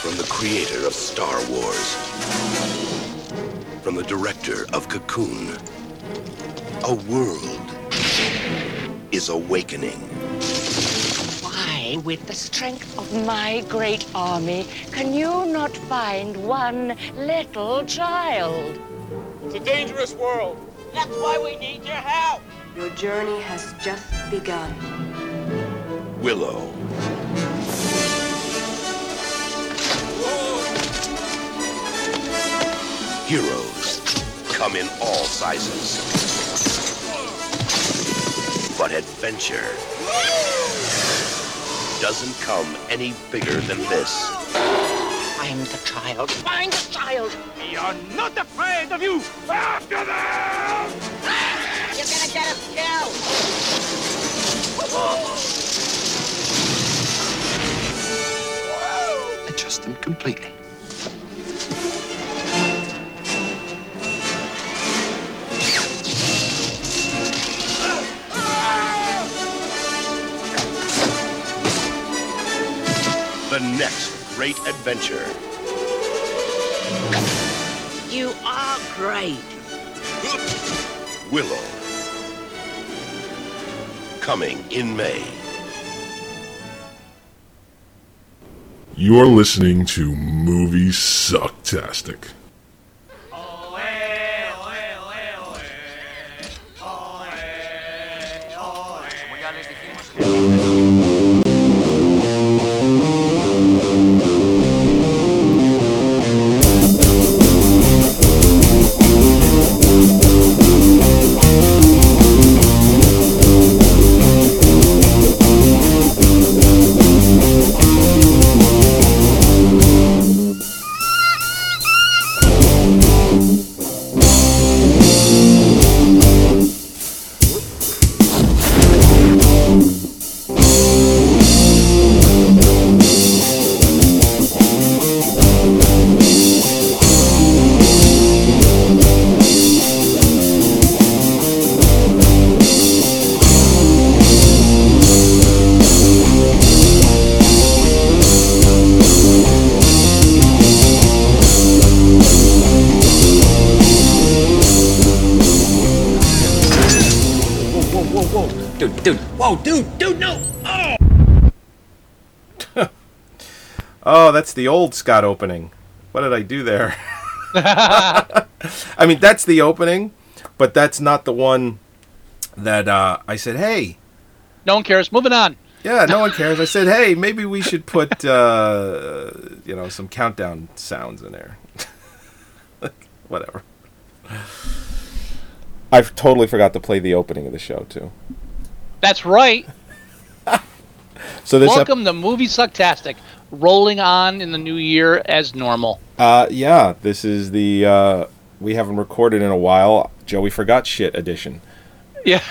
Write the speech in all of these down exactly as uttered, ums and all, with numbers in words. From the creator of Star Wars. From the director of Cocoon. A world is awakening. Why, with the strength of my great army, can you not find one little child? It's a dangerous world. That's why we need your help. Your journey has just begun. Willow. Whoa. Heroes come in all sizes. But adventure doesn't come any bigger than this. Find the child. Find the child. We are not afraid of you. After them! You're gonna get us killed. I trust them completely. The next great adventure. You are great. Willow. Coming in May. You're listening to Movie Sucktastic. Oh, dude, dude, no! Oh! Oh, that's the old Scott opening. What did I do there? I mean, that's the opening, but that's not the one that uh, I said, hey. No one cares. Moving on. Yeah, no one cares. I said, hey, maybe we should put, uh, you know, some countdown sounds in there. Whatever. I've totally forgot to play the opening of the show, too. That's right. So this welcome ep- to Movie Sucktastic, rolling on in the new year as normal. Uh, yeah, this is the uh, we haven't recorded in a while. Joey forgot shit edition. Yeah.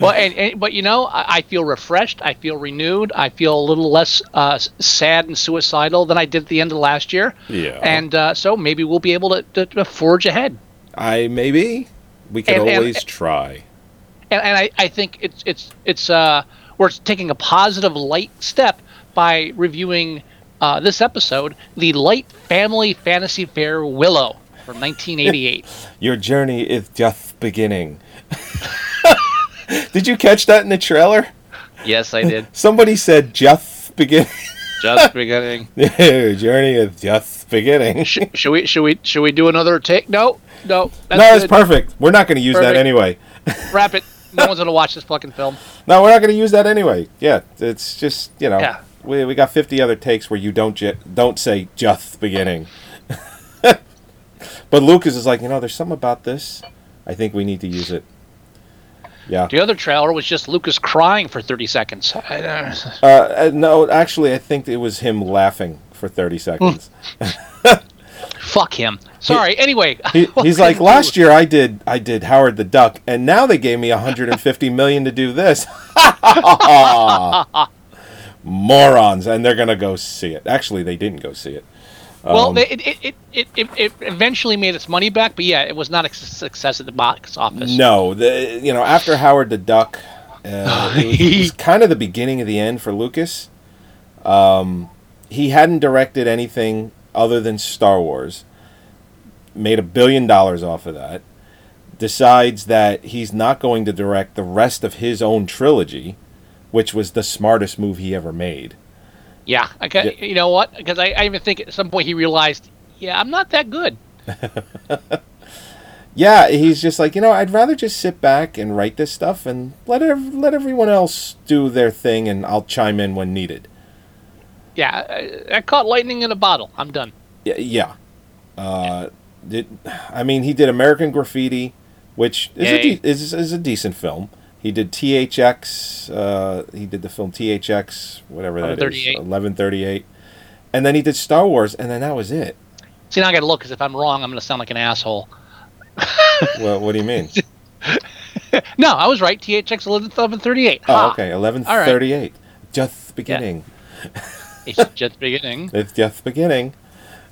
Well, and, and but you know, I, I feel refreshed. I feel renewed. I feel a little less uh, sad and suicidal than I did at the end of last year. Yeah. And uh, so maybe we'll be able to, to, to forge ahead. I maybe we can and, always and, try. And, and I, I think it's it's it's uh we're taking a positive light step by reviewing uh, this episode, the light family fantasy fair Willow from nineteen eighty-eight. Your journey is just beginning. Did you catch that in the trailer? Yes, I did. Somebody said just beginning. Just beginning. Your journey is just beginning. Sh- should we should we should we do another take? No, no. That's no, it's perfect. We're not going to use perfect. that anyway. Wrap it. No one's going to watch this fucking film. No, we're not going to use that anyway. Yeah, it's just, you know, yeah. we we got fifty other takes where you don't ju- don't say just beginning. But Lucas is like, you know, there's something about this. I think we need to use it. Yeah. The other trailer was just Lucas crying for thirty seconds. uh, no, actually, I think it was him laughing for thirty seconds. Fuck him. Sorry. He, anyway, he, he's like, last year I did I did Howard the Duck, and now they gave me one hundred fifty million to do this. Morons, and they're gonna go see it. Actually, they didn't go see it. Um, well, they, it, it, it it it eventually made its money back, but yeah, it was not a success at the box office. No, the, you know, after Howard the Duck, uh, it, was, it was kind of the beginning of the end for Lucas. Um, he hadn't directed anything other than Star Wars, made a billion dollars off of that, decides that he's not going to direct the rest of his own trilogy, which was the smartest move he ever made. Yeah, I can, you know what? Because I, I even think at some point he realized, yeah, I'm not that good. Yeah, he's just like, you know, I'd rather just sit back and write this stuff and let ev- let everyone else do their thing, and I'll chime in when needed. Yeah, I, I caught lightning in a bottle. I'm done. Yeah, yeah. Uh, yeah. Did, I mean, he did American Graffiti, which is, yeah, a, de- is, is a decent film. He did T H X, uh, he did the film T H X, whatever that is, eleven thirty-eight. And then he did Star Wars, and then that was it. See, now I gotta look, because if I'm wrong, I'm gonna sound like an asshole. Well, what do you mean? No, I was right, T H X eleven thirty-eight. Oh, okay, eleven thirty-eight. Right. Just beginning. Yeah. It's just beginning. It's just beginning.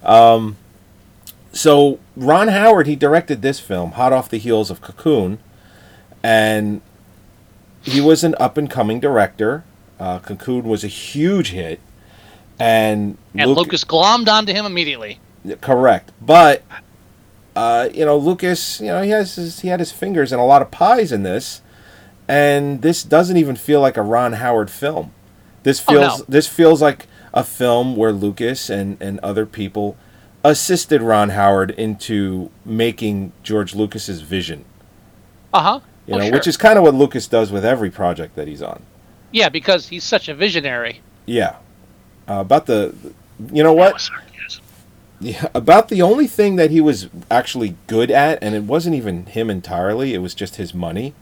Um, so, Ron Howard, he directed this film, hot off the heels of Cocoon, and he was an up-and-coming director. Uh, Cocoon was a huge hit. And, and Luke, Lucas glommed onto him immediately. Correct. But, uh, you know, Lucas, you know, he has his, he had his fingers in a lot of pies in this. And this doesn't even feel like a Ron Howard film. This feels oh, no. this feels like a film where Lucas and, and other people assisted Ron Howard into making George Lucas's vision. Uh-huh. You know, oh, sure. Which is kind of what Lucas does with every project that he's on. Yeah, because he's such a visionary. Yeah. Uh, about the, you know what? That was sarcasm. Yeah, about the only thing that he was actually good at, and it wasn't even him entirely, it was just his money,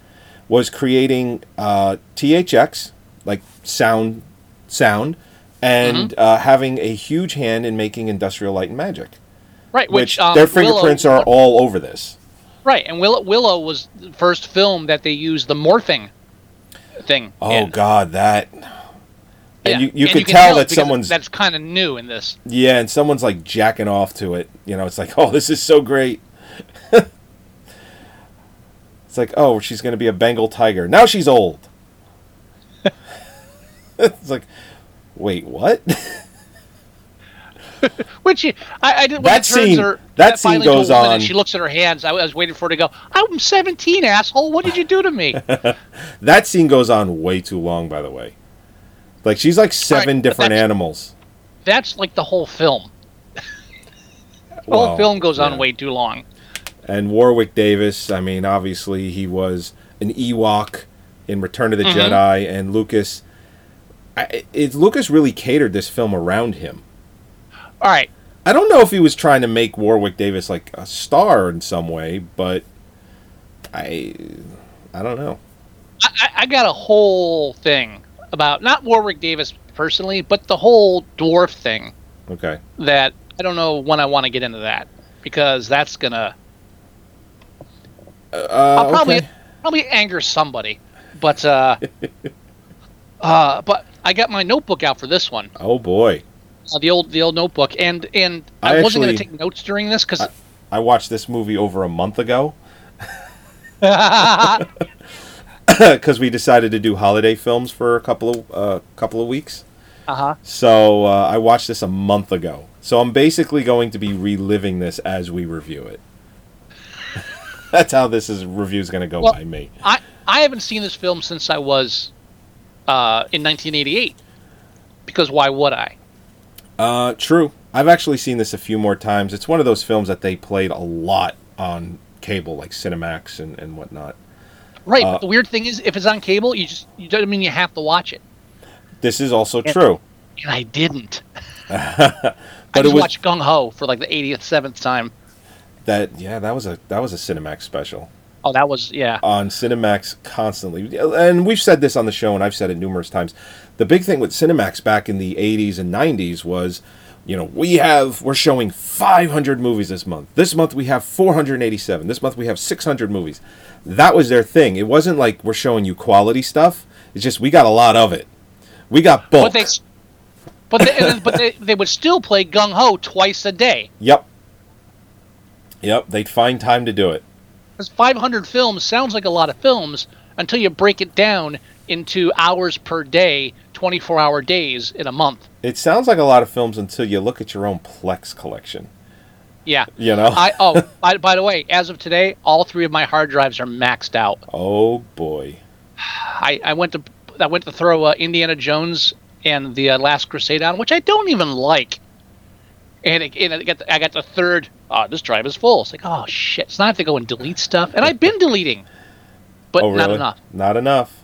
was creating uh, T H X, like sound, sound, and mm-hmm. uh, having a huge hand in making Industrial Light and Magic. Right, which, which um, their fingerprints Willow, are all over this. Right, and Willow, Willow was the first film that they used the morphing thing. Oh, in. God, that. And yeah. you, you and could you tell, tell that someone's. That's kind of new in this. Yeah, and someone's like jacking off to it. You know, it's like, oh, this is so great. It's like, oh, she's going to be a Bengal tiger. Now she's old. It's like, wait, what? Which I, I didn't. That scene, her, that, that scene goes on. And she looks at her hands. I was waiting for her to go, I'm seventeen, asshole. What did you do to me? That scene goes on way too long, by the way. Like, she's like seven right, different that's, animals. That's like the whole film. The well, whole film goes yeah. on way too long. And Warwick Davis, I mean, obviously he was an Ewok in Return of the mm-hmm. Jedi, and Lucas. I, it, Lucas really catered this film around him. All right. I don't know if he was trying to make Warwick Davis like a star in some way, but I I don't know. I, I got a whole thing about, not Warwick Davis personally, but the whole dwarf thing. Okay. That I don't know when I want to get into that, because that's going to uh, I'll probably, okay. probably anger somebody. But, uh, uh, but I got my notebook out for this one. Oh, boy. Uh, the old the old notebook, and and I, I wasn't going to take notes during this because I, I watched this movie over a month ago because we decided to do holiday films for a couple of uh, couple of weeks. Uh huh. So uh, I watched this a month ago, so I'm basically going to be reliving this as we review it. That's how this is review is going to go well, by me. I I haven't seen this film since I was uh, in nineteen eighty-eight, because why would I? Uh, true. I've actually seen this a few more times. It's one of those films that they played a lot on cable, like Cinemax and, and whatnot. Right, uh, but the weird thing is, if it's on cable, you just you don't mean you have to watch it. This is also and, true. And I didn't. But I just it was, watched Gung Ho for like the eighty-seventh time. That yeah, that was a that was a Cinemax special. Oh, that was yeah. On Cinemax constantly, and we've said this on the show, and I've said it numerous times. The big thing with Cinemax back in the eighties and nineties was, you know, we have, we're showing five hundred movies this month. This month we have four hundred eighty-seven. This month we have six hundred movies. That was their thing. It wasn't like we're showing you quality stuff. It's just we got a lot of it. We got bulk. But they, but they, but they, they would still play Gung Ho twice a day. Yep. Yep, they'd find time to do it. Because five hundred films sounds like a lot of films until you break it down into hours per day, twenty-four hour days in a month. It sounds like a lot of films until you look at your own Plex collection. Yeah. You know? I Oh, I, by the way, as of today, all three of my hard drives are maxed out. Oh, boy. I, I went to I went to throw uh, Indiana Jones and The uh, Last Crusade on, which I don't even like. And, it, and it got the, I got the third, oh, this drive is full. It's like, oh, shit. So now I have to go and delete stuff. And I've been deleting. But oh, really? Not enough. Not enough.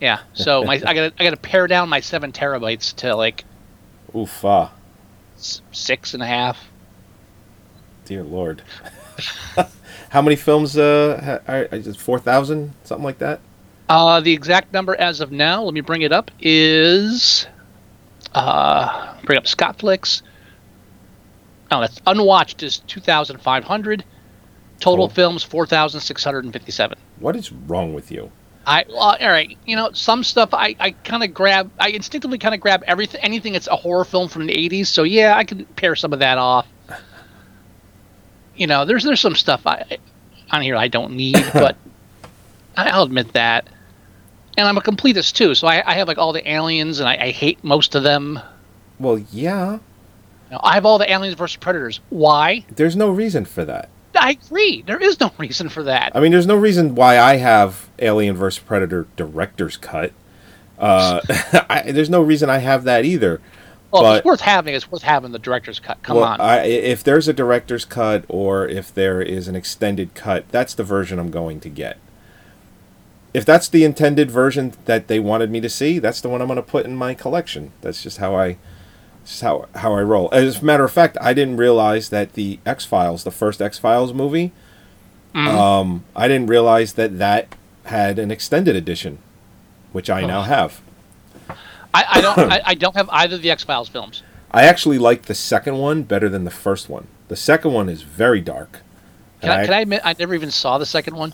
Yeah, so my I got I got to pare down my seven terabytes to like, oof, uh. six and a half. Dear Lord, how many films? Uh, are, is four thousand something like that? Uh, the exact number as of now. Let me bring it up. Is uh, bring up Scottflix. Oh, that's unwatched is two thousand five hundred. Total oh. films four thousand six hundred and fifty-seven. What is wrong with you? I well, all right, you know, some stuff I, I kind of grab, I instinctively kind of grab everything, anything that's a horror film from the eighties. So yeah, I can pair some of that off. You know, there's there's some stuff I on here I don't need, but I'll admit that. And I'm a completist too, so I, I have like all the aliens, and I, I hate most of them. Well, yeah. You know, I have all the Aliens versus Predators. Why? There's no reason for that. I agree. There is no reason for that. I mean, there's no reason why I have Alien versus. Predator director's cut. Uh, I, there's no reason I have that either. Well, but, if it's worth having. It's worth having the director's cut. Come well, on. I, if there's a director's cut or if there is an extended cut, that's the version I'm going to get. If that's the intended version that they wanted me to see, that's the one I'm going to put in my collection. That's just how I... This is how, how I roll. As a matter of fact, I didn't realize that the X-Files, the first X-Files movie, mm. um, I didn't realize that that had an extended edition, which I oh. now have. I, I don't I, I don't have either of the X-Files films. I actually like the second one better than the first one. The second one is very dark. Can I, I, can I admit I never even saw the second one?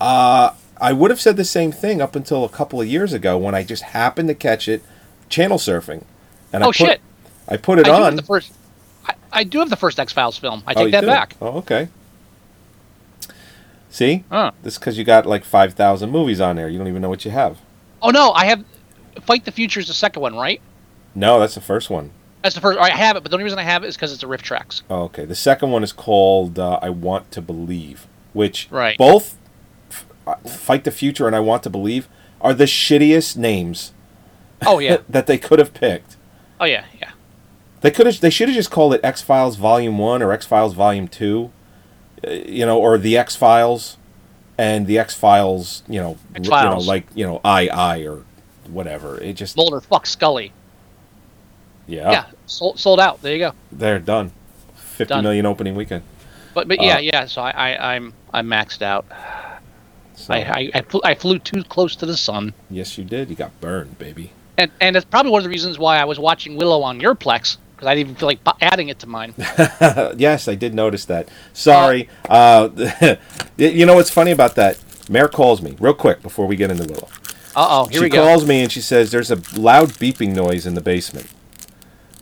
Uh, I would have said the same thing up until a couple of years ago when I just happened to catch it channel surfing. And oh I put, shit! I put it I on. Do the first, I, I do have the first X-Files film. I take oh, that do? back. Oh, okay. See, huh. This is because you got like five thousand movies on there. You don't even know what you have. Oh no, I have. Fight the Future is the second one, right? No, that's the first one. That's the first. All right, I have it, but the only reason I have it is because it's a riff tracks. Oh, okay, the second one is called uh, "I Want to Believe," which right. both F- Fight the Future and "I Want to Believe" are the shittiest names. Oh yeah, that they could have picked. Oh yeah, yeah. They could have. They should have just called it X Files Volume One or X Files Volume Two, uh, you know, or the X Files, and the X Files, you know, r- you know, like you know, I I or whatever. It just Mulder fuck Scully. Yeah. Yeah. Sold, sold out. There you go. They're done. Fifty done. million opening weekend. But but yeah uh, yeah. So I, I I'm I'm maxed out. So. I I I, fl- I flew too close to the sun. Yes, you did. You got burned, baby. And and it's probably one of the reasons why I was watching Willow on your Plex, because I didn't even feel like adding it to mine. Yes, I did notice that. Sorry. Uh, you know what's funny about that? Mare calls me real quick before we get into Willow. Uh-oh, here she we go. She calls me and she says, there's a loud beeping noise in the basement.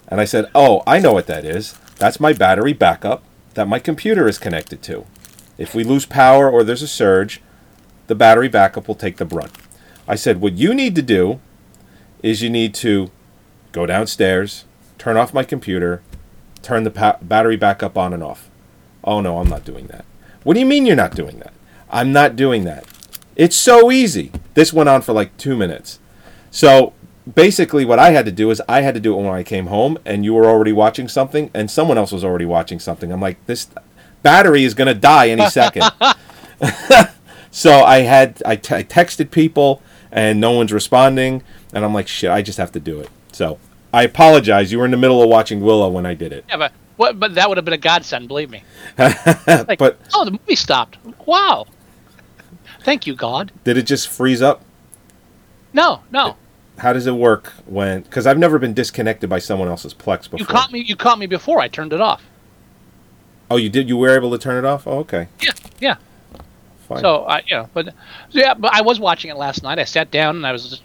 And I said, oh, I know what that is. That's my battery backup that my computer is connected to. If we lose power or there's a surge, the battery backup will take the brunt. I said, what you need to do is you need to go downstairs, turn off my computer, turn the pa- battery back up on and off. Oh, no, I'm not doing that. What do you mean you're not doing that? I'm not doing that. It's so easy. This went on for like two minutes. So basically what I had to do is I had to do it when I came home, and you were already watching something, and someone else was already watching something. I'm like, this battery is going to die any second. So I had I, t- I texted people, and no one's responding. And I'm like, shit, I just have to do it. So I apologize. You were in the middle of watching Willow when I did it. Yeah, but what, but that would have been a godsend, believe me. Like, but oh, the movie stopped. Wow. Thank you, God. Did it just freeze up? No, no. How does it work when? Because I've never been disconnected by someone else's Plex before. You caught me. You caught me before I turned it off. Oh, you did. You were able to turn it off. Oh, okay. Yeah. Yeah. Fine. So I, uh, yeah, but yeah, but I was watching it last night. I sat down and I was. Just,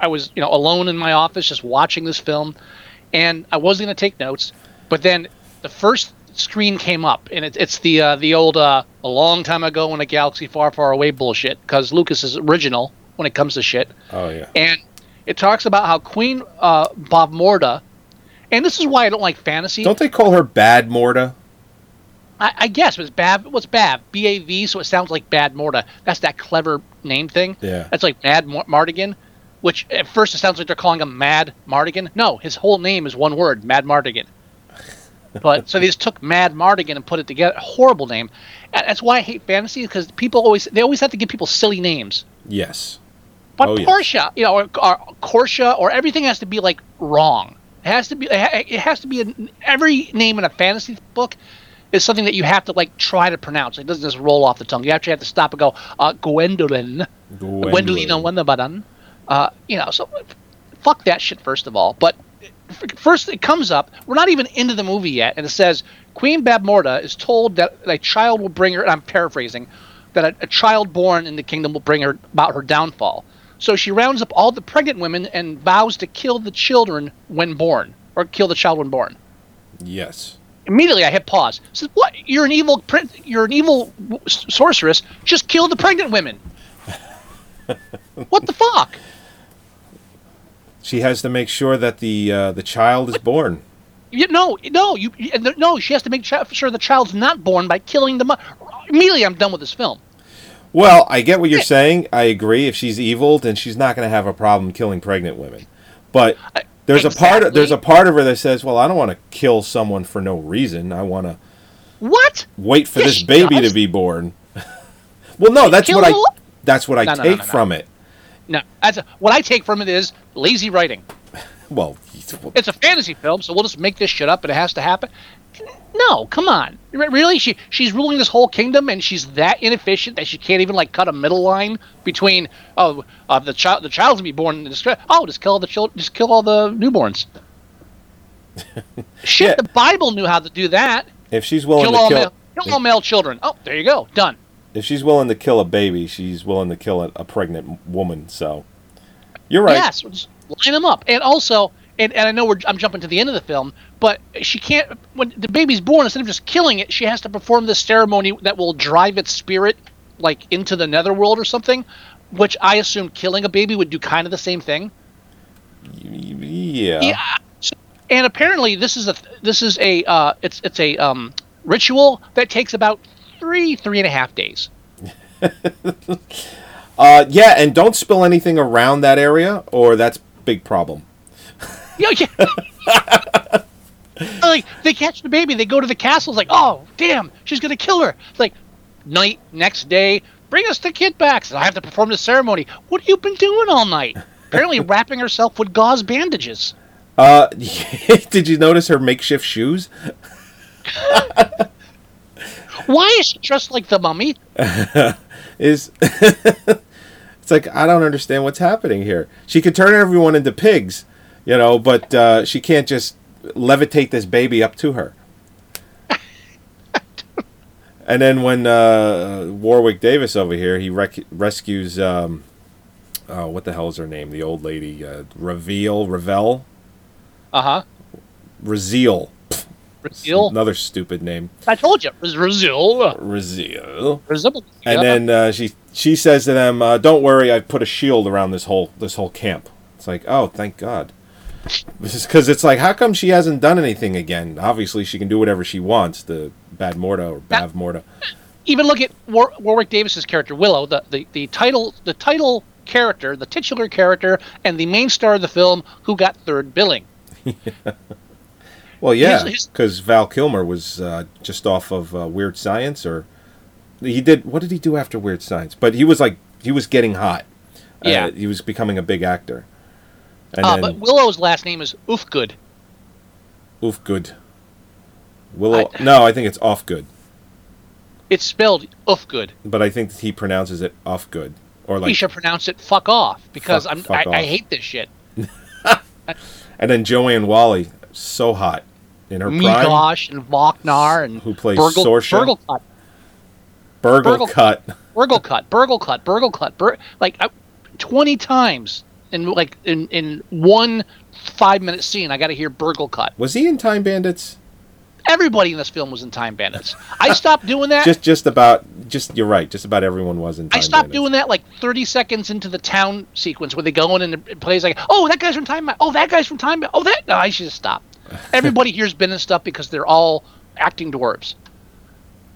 I was, you know, alone in my office just watching this film, and I was going to take notes, but then the first screen came up, and it, it's the uh, the old uh, a long time ago in a galaxy far, far away bullshit, because Lucas is original when it comes to shit. Oh yeah. And It talks about how Queen uh, Bavmorda, and this is why I don't like fantasy. Don't they call her Bad Morda? I, I guess, but it's Bav. What's Bav? B A V, so it sounds like Bad Morda. That's that clever name thing. Yeah. That's like Mad Martigan, which at first it sounds like they're calling him Mad Martigan. No, his whole name is one word, Mad Martigan. But so they just took Mad Martigan and put it together. Horrible name. That's why I hate fantasy, because people always they always have to give people silly names. Yes. But oh, Porsche, yes. you know, or, or Corsha, or everything has to be like wrong. It has to be. It has to be an, every name in a fantasy book is something that you have to like try to pronounce. It doesn't just roll off the tongue. You actually have to stop and go, uh, Gwendolyn, Gwendolyn, Wendabadan. Uh, you know, so fuck that shit first of all. But first, it comes up. We're not even into the movie yet, and it says Queen Bavmorda is told that a child will bring her. And I'm paraphrasing, that a, a child born in the kingdom will bring her about her downfall. So she rounds up all the pregnant women and vows to kill the children when born, or kill the child when born. Yes. Immediately, I hit pause. Says, "What? You're an evil prin- You're an evil sorceress. Just kill the pregnant women." What the fuck? She has to make sure that the uh, the child is what? born. You, no, no, you no. She has to make sure the child's not born by killing the mother. Immediately, I'm done with this film. Well, I get what you're saying. I agree. If she's evil, then she's not going to have a problem killing pregnant women. But there's exactly. a part of, there's a part of her that says, "Well, I don't want to kill someone for no reason. I want to what? Wait for yes, this baby does. to be born." Well, no, that's what, I, that's what I that's no, what I take no, no, no, from no. it. No, that's a, what I take from it is lazy writing. Well, it's a fantasy film, so we'll just make this shit up, and it has to happen. No, come on, really? She she's ruling this whole kingdom, and she's that inefficient that she can't even like cut a middle line between oh, uh, the child the child's gonna be born in distress. Oh, just kill all the children, just kill all the newborns. Shit, yeah. The Bible knew how to do that. If she's willing kill to all kill, male, kill if, all male children. Oh, there you go, done. If she's willing to kill a baby, she's willing to kill a, a pregnant woman. So, you're right. Yes, just line them up, and also, and, and I know we're I'm jumping to the end of the film, but she can't. When the baby's born, instead of just killing it, she has to perform this ceremony that will drive its spirit like into the netherworld or something, which I assume killing a baby would do kind of the same thing. Yeah. Yeah. So, and apparently, this is a this is a uh, it's it's a um, ritual that takes about. Three, three and a half days. uh, yeah, and don't spill anything around that area, or that's big problem. Yeah, yeah. Like they catch the baby, they go to the castle. It's like, oh damn, she's gonna kill her. It's like night, next day, bring us the kid back. So I have to perform the ceremony. What have you been doing all night? Apparently, wrapping herself with gauze bandages. Uh, did you notice her makeshift shoes? Why is she dressed like the mummy? Is it's like I don't understand what's happening here. She could turn everyone into pigs, you know, but uh, she can't just levitate this baby up to her. And then when uh, Warwick Davis over here, he rec- rescues um, oh, what the hell is her name? The old lady, uh, Reveal, Revel. Uh huh. Raziel. Raziel. Another stupid name. I told you, it was Raziel. Raziel. Raziel. And then uh, she she says to them, uh, "Don't worry, I've put a shield around this whole this whole camp." It's like, oh, thank God. This is because it's like, how come she hasn't done anything again? Obviously, she can do whatever she wants. The Bavmorda or Bavmorda. Even look at War- Warwick Davis's character, Willow, the, the, the title the title character, the titular character, and the main star of the film, who got third billing. Yeah. Well, yeah, because Val Kilmer was uh, just off of uh, Weird Science, or he did. What did he do after Weird Science? But he was like, he was getting hot. Yeah, uh, he was becoming a big actor. And uh, then, but Willow's last name is Oofgood. Oofgood. Willow. I, no, I think it's Offgood. It's spelled Oofgood. But I think that he pronounces it Offgood, or like he should pronounce it "fuck off" because fuck, I'm fuck I, off. I hate this shit. And then Joanne Wally. So hot in her Me prime. Gosh and Voknar and who plays Burgle, Sorsha? Burglekutt. Burglekutt. Burglekutt. Burglekutt. Burglekutt. Bur- like I, twenty times in like in, in one five minute scene, I got to hear Burglekutt. Was he in Time Bandits? Everybody in this film was in Time Bandits. I stopped doing that. just, just about, just you're right. Just about everyone was in Time Bandits. I stopped Bandits. doing that like thirty seconds into the town sequence where they go in and it plays like, oh, that guy's from Time. Oh, that guy's from Time. Oh, that. No, I should just stop. Everybody here's been in stuff because they're all acting dwarves.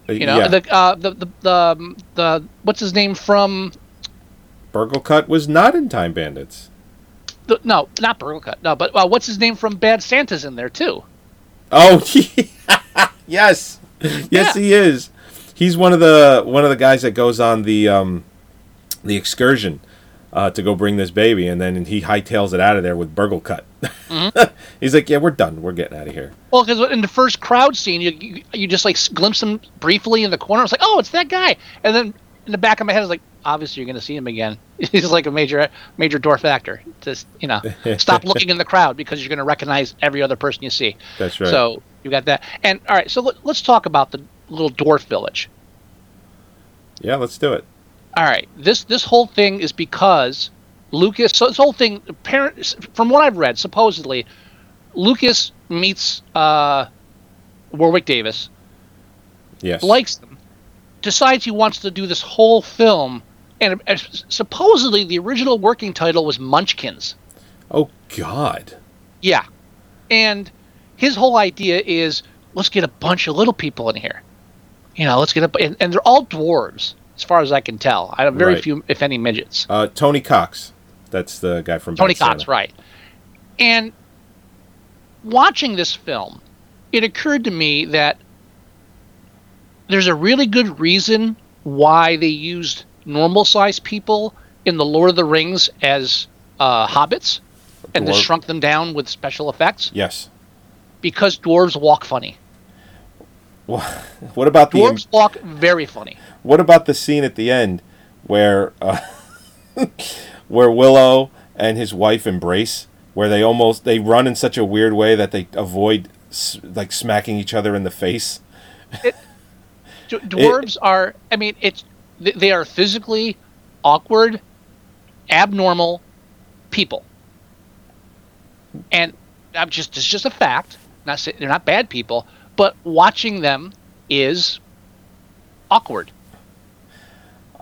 You know yeah. the, uh, the the the the what's his name from Burglekutt was not in Time Bandits. The, no, not Burglekutt. No, but uh, what's his name from Bad Santa's in there too. Oh, yes, yes, yeah. he is. He's one of the one of the guys that goes on the um, the excursion uh, to go bring this baby, and then he hightails it out of there with Burglekutt. Mm-hmm. He's like, yeah, we're done. We're getting out of here. Well, because in the first crowd scene, you, you you just like glimpse him briefly in the corner. It's like, oh, it's that guy. And then in the back of my head, I was like, obviously, you're going to see him again. He's like a major major dwarf actor. Just, you know, stop looking in the crowd because you're going to recognize every other person you see. That's right. So you got that. And all right, so let, let's talk about the little dwarf village. Yeah, let's do it. All right. This this whole thing is because Lucas. So this whole thing, from what I've read, supposedly, Lucas meets uh, Warwick Davis. Yes. Likes them. Decides he wants to do this whole film, and uh, supposedly the original working title was Munchkins. Oh, God. Yeah. And his whole idea is, let's get a bunch of little people in here. You know, let's get a... And, and they're all dwarves, as far as I can tell. I have very right. few, if any, midgets. Uh, Tony Cox. That's the guy from... Tony Cox, Santa. Right. And watching this film, it occurred to me that there's a really good reason why they used normal-sized people in The Lord of the Rings as uh, hobbits, and they shrunk them down with special effects. Yes. Because dwarves walk funny. Well, what about the dwarves walk very funny? What about the scene at the end where uh, where Willow and his wife embrace, where they almost they run in such a weird way that they avoid like smacking each other in the face? It, D- dwarves it, are, I mean, it's they are physically awkward, abnormal people, and I'm just it's just a fact. Not say, they're not bad people, but watching them is awkward.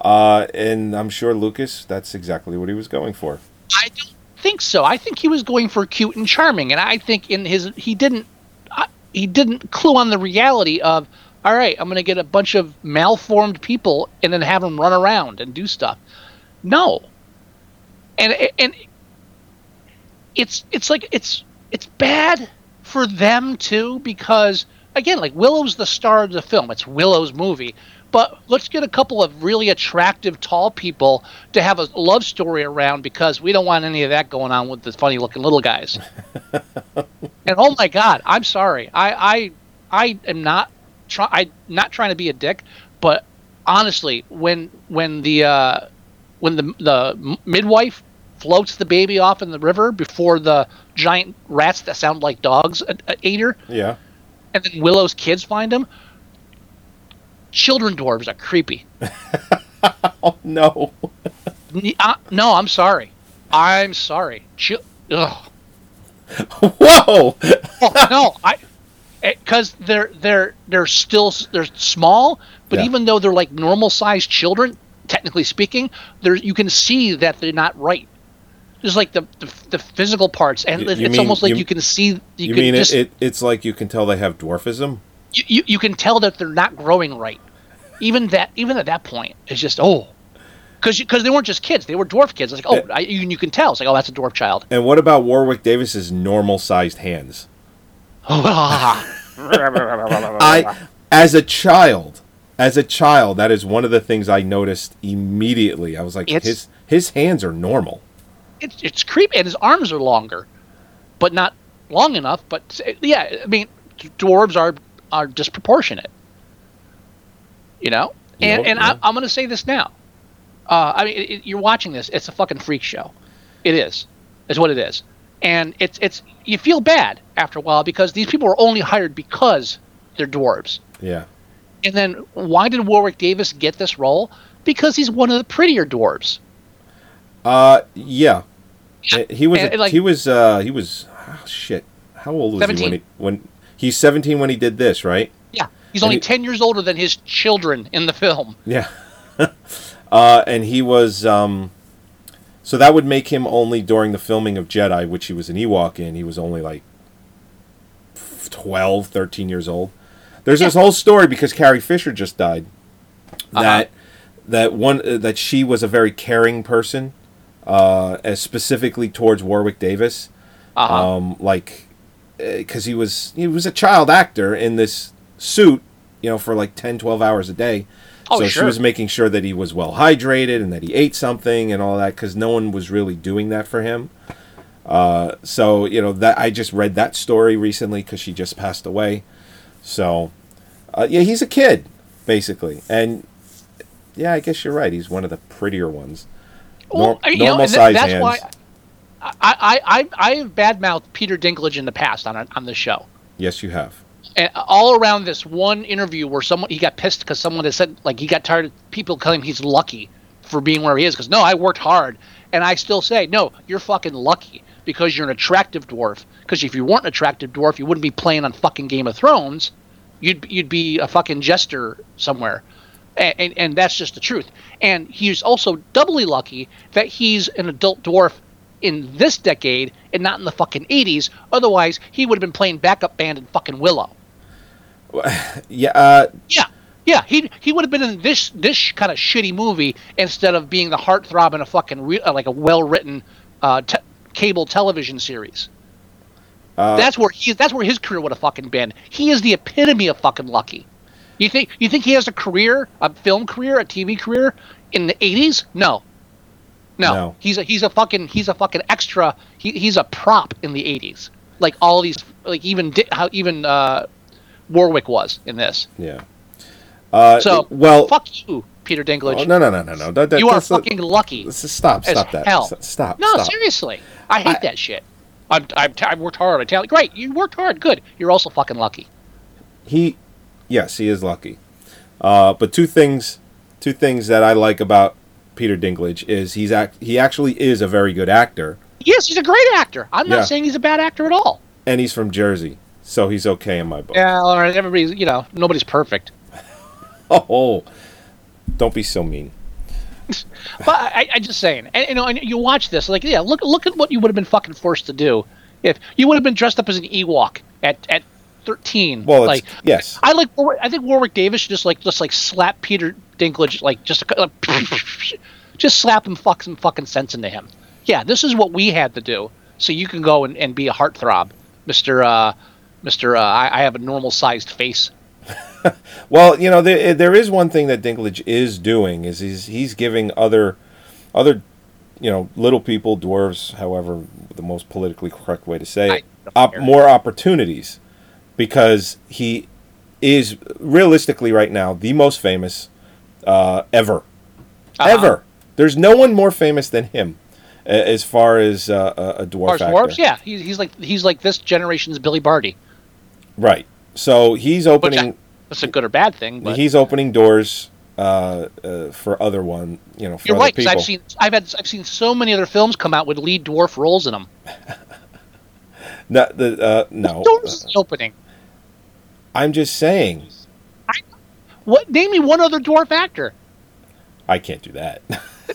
Uh, and I'm sure Lucas, that's exactly what he was going for. I don't think so. I think he was going for cute and charming, and I think in his he didn't he didn't clue on the reality of. All right, I'm going to get a bunch of malformed people and then have them run around and do stuff. No, and and it's it's like it's it's bad for them too because again, like Willow's the star of the film. It's Willow's movie, but let's get a couple of really attractive tall people to have a love story around because we don't want any of that going on with the funny looking little guys. And oh my God, I'm sorry, I I I am not. Try, I not trying to be a dick, but honestly, when when the uh, when the the midwife floats the baby off in the river before the giant rats that sound like dogs uh, uh, ate her, yeah, and then Willow's kids find him. Children dwarves are creepy. Oh no, uh, no, I'm sorry, I'm sorry. Ch- Ugh. Whoa, oh, no, I. Because they're they're they're still they're small, but yeah. even though they're like normal sized children, technically speaking, there you can see that they're not right. There's like the the, the physical parts, and you, it's you mean, almost like you, you can see. You, you can mean just, it, it? It's like you can tell they have dwarfism. You, you you can tell that they're not growing right. Even that even at that point, it's just oh, because because they weren't just kids; they were dwarf kids. It's like oh, I, you, you can tell. It's like oh, that's a dwarf child. And what about Warwick Davis's normal sized hands? I, as a child, as a child, that is one of the things I noticed immediately. I was like, it's, his his hands are normal. It's it's creepy, and his arms are longer, but not long enough. But yeah, I mean, dwarves are are disproportionate, you know. And yep, and yeah. I, I'm gonna say this now. Uh, I mean, it, it, you're watching this. It's a fucking freak show. It is. It's what it is. And it's it's you feel bad after a while because these people were only hired because they're dwarves. Yeah. And then why did Warwick Davis get this role? Because he's one of the prettier dwarves. Uh yeah. yeah. He was and, a, like, he was uh he was oh, shit. How old was seventeen. he when he when he's seventeen when he did this, right? Yeah, he's only he, ten years older than his children in the film. Yeah, uh, and he was um, so that would make him only during the filming of Jedi, which he was an Ewok in. He was only like twelve, thirteen years old. There's yeah. this whole story because Carrie Fisher just died. That uh-huh. that one uh, that she was a very caring person, uh, as specifically towards Warwick Davis, uh-huh. um, like because uh, he was he was a child actor in this suit, you know, for like ten, twelve hours a day. Oh, so sure. She was making sure that he was well hydrated and that he ate something and all that because no one was really doing that for him. Uh, so you know that I just read that story recently because she just passed away. So uh, yeah, he's a kid. Basically, and yeah, I guess you're right. He's one of the prettier ones. Well, Nor- you normal know, size that's hands. Why I I I have badmouthed Peter Dinklage in the past on on the show. Yes, you have. And all around this one interview where someone he got pissed because someone has said like he got tired of people telling him he's lucky for being where he is because no, I worked hard, and I still say no, you're fucking lucky because you're an attractive dwarf. Because if you weren't an attractive dwarf, you wouldn't be playing on fucking Game of Thrones. You'd you'd be a fucking jester somewhere, and, and and that's just the truth. And he's also doubly lucky that he's an adult dwarf in this decade and not in the fucking eighties. Otherwise, he would have been playing backup band in fucking Willow. Yeah. Uh... Yeah. Yeah. He he would have been in this this kind of shitty movie instead of being the heartthrob in a fucking re- like a well written uh, te- cable television series. Uh, that's where he. That's where his career would have fucking been. He is the epitome of fucking lucky. You think? You think he has a career, a film career, a T V career in the eighties? No, no. no. He's a he's a fucking he's a fucking extra. He he's a prop in the eighties. Like all these, like even how even uh, Warwick was in this. Yeah. Uh, so well, fuck you, Peter Dinklage. Oh, no, no, no, no, no. That, that, you are fucking a, lucky. Just stop, stop that. Hell. Stop. No, stop. Seriously, I hate I, that shit. I'm, I'm t- I worked hard. I tell you, great. You worked hard. Good. You're also fucking lucky. He, yes, he is lucky. Uh, but two things, two things that I like about Peter Dinklage is he's act- he actually is a very good actor. Yes, he's a great actor. I'm not yeah. saying he's a bad actor at all. And he's from Jersey, so he's okay in my book. Yeah, all right. Everybody's, you know, nobody's perfect. oh, don't be so mean. But I, I just saying, and you know, and you watch this, like, yeah, look, look at what you would have been fucking forced to do if you would have been dressed up as an Ewok at, at thirteen. Well, like, yes, I like. I think Warwick Davis should just like just like slap Peter Dinklage, like just like, just slap him, fuck some fucking sense into him. Yeah, this is what we had to do, so you can go and, and be a heartthrob, Mister Uh, Mister Uh, I, I have a normal sized face. Well, you know, there, there is one thing that Dinklage is doing is he's he's giving other, other, you know, little people, dwarves, however the most politically correct way to say it, op- more opportunities, because he is realistically right now the most famous uh, ever, uh-huh. ever. There's no one more famous than him, as far as uh, a dwarf as far as actor. Dwarves, yeah, he's he's like he's like this generation's Billy Barty, right? So he's opening. Which I- That's a good or bad thing. But. He's opening doors uh, uh, for other one, you know, for You're other right, people. You're right. I've seen, I've had, I've seen so many other films come out with lead dwarf roles in them. no, the uh, no. What doors is opening? I'm just saying. I, what? Name me one other dwarf actor. I can't do that.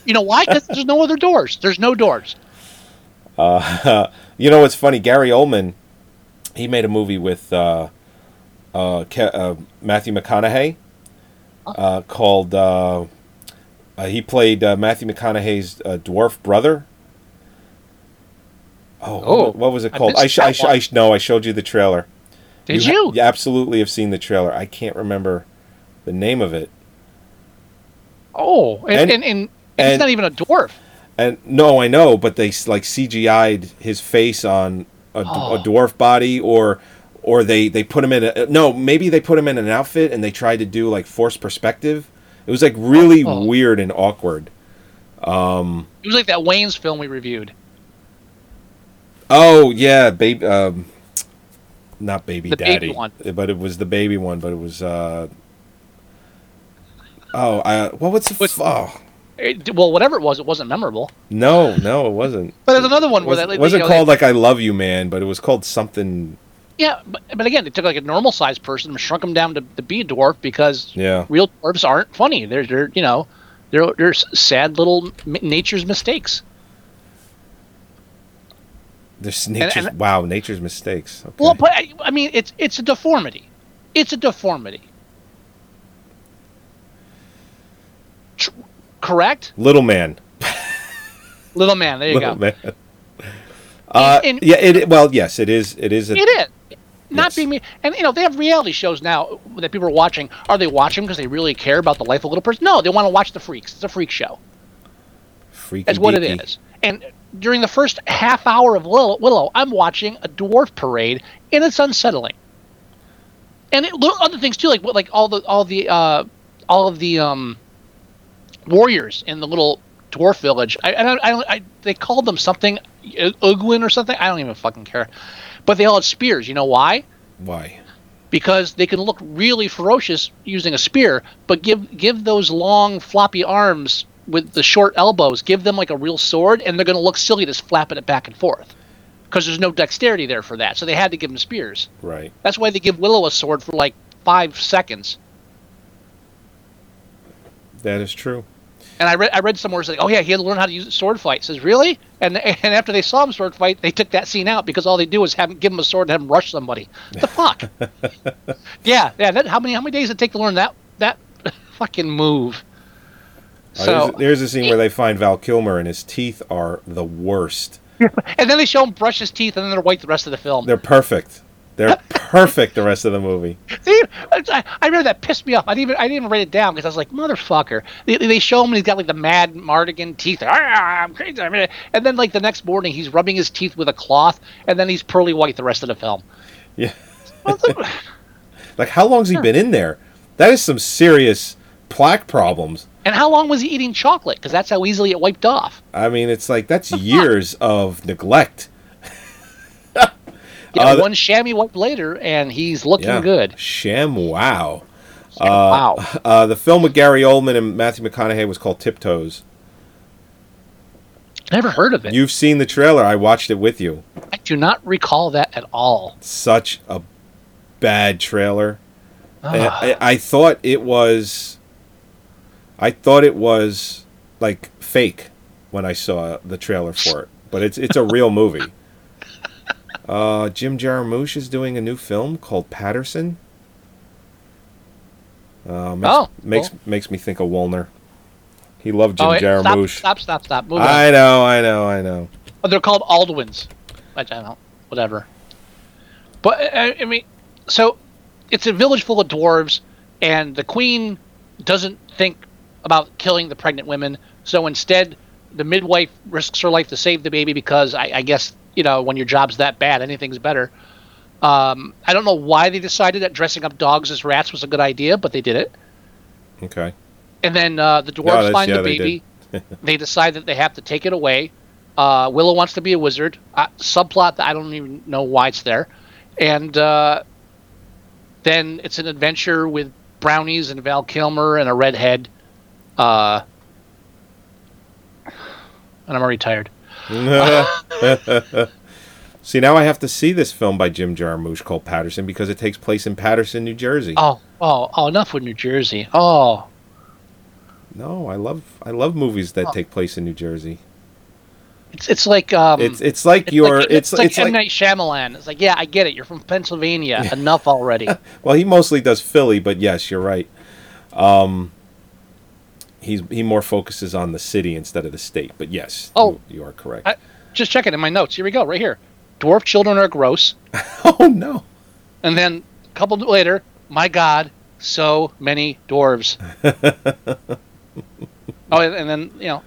You know why? Because there's no other doors. There's no doors. Uh, you know what's funny? Gary Oldman, he made a movie with. Uh, Uh, Ke- uh, Matthew McConaughey uh, called uh, uh, he played uh, Matthew McConaughey's uh, dwarf brother. Oh, oh what, what was it called? I, I, sh- I, sh- I sh- no, I showed you the trailer. Did you? You? Ha- you absolutely have seen the trailer. I can't remember the name of it. Oh, and and, and, and, and he's not even a dwarf. And no, I know, but they like C G I'd his face on a, oh. a dwarf body or. Or they, they put him in a... No, maybe they put him in an outfit and they tried to do, like, forced perspective. It was, like, really oh. weird and awkward. Um, it was like that Wayans film we reviewed. Oh, yeah. baby, um, Not Baby the Daddy. Baby one. But it was the baby one, but it was... Uh, oh, I, well, what's the... Which, oh. It, well, whatever it was, it wasn't memorable. No, no, it wasn't. But there's another one where... It was, that, like, wasn't you know, called, they, like, I Love You Man, but it was called something... Yeah, but, but again, it took like a normal sized person and shrunk them down to, to be a dwarf because yeah. real dwarves aren't funny. They're they're you know they're they're sad little nature's mistakes. There's nature's and, and, wow, nature's mistakes. Okay. Well, but I, I mean, it's it's a deformity. It's a deformity. Tr- correct? Little man. Little man. There you little go. Man. Uh, and, and, yeah. It well, yes, it is. It is. A, it is not yes. being mean. And you know, they have reality shows now that people are watching. Are they watching because they really care about the life of a little person? No, they want to watch the freaks. It's a freak show. Freaky. That's what it is. And during the first half hour of Willow, Willow, I'm watching a dwarf parade, and it's unsettling. And it, other things too, like like all the all the uh, all of the um, warriors in the little dwarf village. I I, don't, I, don't, I they called them something, Uglin or something. I don't even fucking care. But they all had spears. You know why? Why? Because they can look really ferocious using a spear, but give give those long floppy arms with the short elbows, give them like a real sword, and they're going to look silly just flapping it back and forth because there's no dexterity there for that. So they had to give them spears. Right. That's why they give Willow a sword for like five seconds. That is true. And I read I read somewhere, it's like, oh yeah, he had to learn how to use a sword fight. It says, really? And and after they saw him sword fight, they took that scene out because all they do is have him, give him a sword and have him rush somebody. The fuck? yeah, yeah. That, how many how many days did it take to learn that that fucking move? So, uh, there's, there's a scene where they find Val Kilmer and his teeth are the worst. And then they show him brush his teeth and then they're white the rest of the film. They're perfect. They're perfect the rest of the movie. See, I, I remember that pissed me off. I didn't even, I didn't even write it down because I was like, motherfucker. They, they show him and he's got like the Mad Martigan teeth. I'm crazy. And then like the next morning he's rubbing his teeth with a cloth and then he's pearly white the rest of the film. Yeah. Like how long's he been in there? That is some serious plaque problems. And how long was he eating chocolate? Because that's how easily it wiped off. I mean, it's like that's years of neglect. yeah, uh, one chamois wipe later, and he's looking yeah, good. Sham wow. Sham, uh, wow. Uh, the film with Gary Oldman and Matthew McConaughey was called Tiptoes. Never heard of it. You've seen the trailer. I watched it with you. I do not recall that at all. Such a bad trailer. Uh. I, I, I thought it was... I thought it was like fake when I saw the trailer for it, but it's it's a real movie. Uh, Jim Jarmusch is doing a new film called Paterson. Uh, makes, oh, makes cool. makes me think of Wolner. He loved Jim oh, wait, Jarmusch. Stop, stop, stop, stop. I know, I know, I know. Oh, they're called Aldwins. I don't know, whatever. But I, I mean, so it's a village full of dwarves, and the queen doesn't think about killing the pregnant women, so instead the midwife risks her life to save the baby because I, I guess, you know, when your job's that bad, anything's better. Um, I don't know why they decided that dressing up dogs as rats was a good idea, but they did it. Okay. And then uh, the dwarves no, find yeah, the baby. They, they decide that they have to take it away. Uh, Willow wants to be a wizard. Uh, subplot that I don't even know why it's there. And uh, then it's an adventure with brownies and Val Kilmer and a redhead. Uh, and I'm already tired. See, now I have to see this film by Jim Jarmusch called Paterson because it takes place in Paterson, New Jersey. Oh, oh, oh! Enough with New Jersey. Oh, no, I love, I love movies that oh. take place in New Jersey. It's it's like um, it's it's like it's your like, it's, it's like it's M Night Shyamalan. It's like yeah, I get it. You're from Pennsylvania. Enough already. Well, he mostly does Philly, but yes, you're right. Um. He's he more focuses on the city instead of the state, but yes, oh, you, you are correct. I, just check it in my notes. Here we go, right here. Dwarf children are gross. Oh no! And then a couple later, my God, so many dwarves. oh, and, and then you know,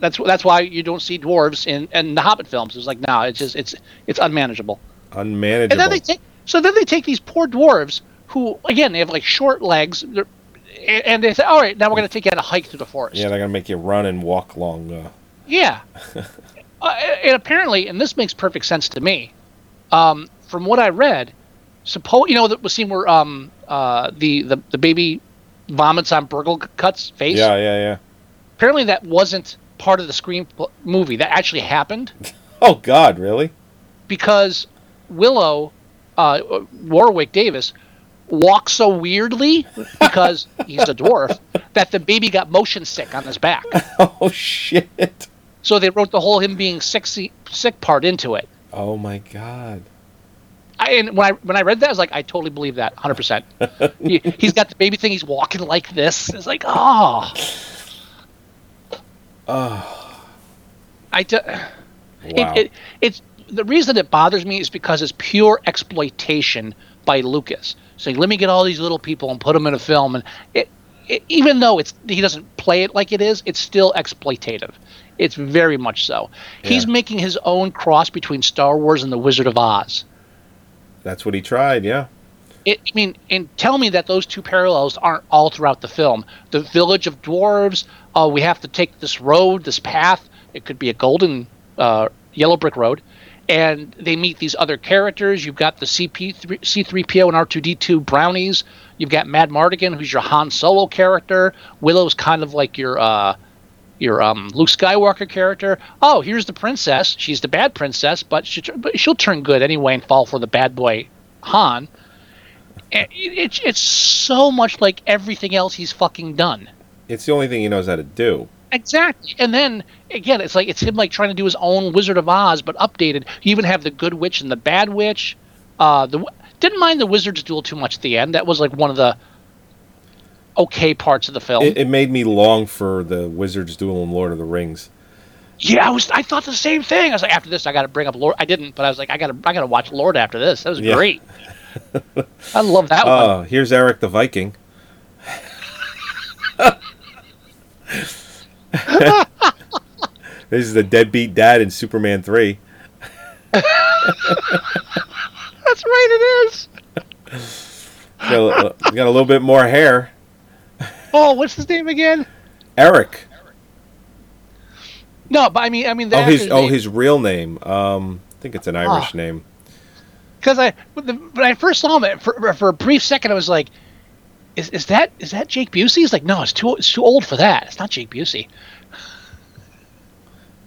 that's that's why you don't see dwarves in and the Hobbit films. It's like no, nah, it's just it's it's unmanageable. Unmanageable. And then they take so then they take these poor dwarves who again they have like short legs. They're, And they say, all right, now we're going to take you on a hike through the forest. Yeah, they're going to make you run and walk along. Uh... Yeah. uh, and apparently, and this makes perfect sense to me, um, from what I read, suppose you know, the scene where um, uh, the, the, the baby vomits on Burglekutt's face? Yeah, yeah, yeah. Apparently that wasn't part of the screen movie. That actually happened. Oh, God, really? Because Willow... uh, Warwick Davis walk so weirdly because he's a dwarf that the baby got motion sick on his back. Oh, shit. So they wrote the whole him being sexy, sick part into it. Oh, my God. I, and when I when I read that, I was like, I totally believe that, one hundred percent. he, he's got the baby thing. He's walking like this. It's like, oh. Oh. I do, wow. It, it, it's, the reason it bothers me is because it's pure exploitation by Lucas. Saying, let me get all these little people and put them in a film. And it, it, even though it's he doesn't play it like it is, it's still exploitative. It's very much so. Yeah. He's making his own cross between Star Wars and The Wizard of Oz. That's what he tried, yeah. It, I mean, and tell me that those two parallels aren't all throughout the film. The village of dwarves, uh, we have to take this road, this path. It could be a golden uh, yellow brick road. And they meet these other characters. You've got the C P three, C three P O and R two D two brownies. You've got Mad Martigan, who's your Han Solo character. Willow's kind of like your uh, your um, Luke Skywalker character. Oh, here's the princess. She's the bad princess, but, she, but she'll turn good anyway and fall for the bad boy Han. It, it, it's so much like everything else he's fucking done. It's the only thing he knows how to do. Exactly. And then, again, it's like it's him like trying to do his own Wizard of Oz, but updated. You even have the good witch and the bad witch. Uh, the didn't mind the wizard's duel too much at the end. That was like one of the okay parts of the film. It, it made me long for the wizard's duel in Lord of the Rings. Yeah, I was. I thought the same thing. I was like, after this, I got to bring up Lord. I didn't, but I was like, I got to I got to watch Lord after this. That was yeah. great. I love that uh, one. Oh, here's Eric the Viking. This is the deadbeat dad in Superman three. That's right, it is. Got a, got a little bit more hair. Oh, what's his name again? Eric. No, but I mean, I mean, the oh, his name. oh, his real name. Um, I think it's an Irish oh. name. Because I, when I first saw him for, for a brief second, I was like, Is is that is that Jake Busey? He's like, no, it's too it's too old for that. It's not Jake Busey.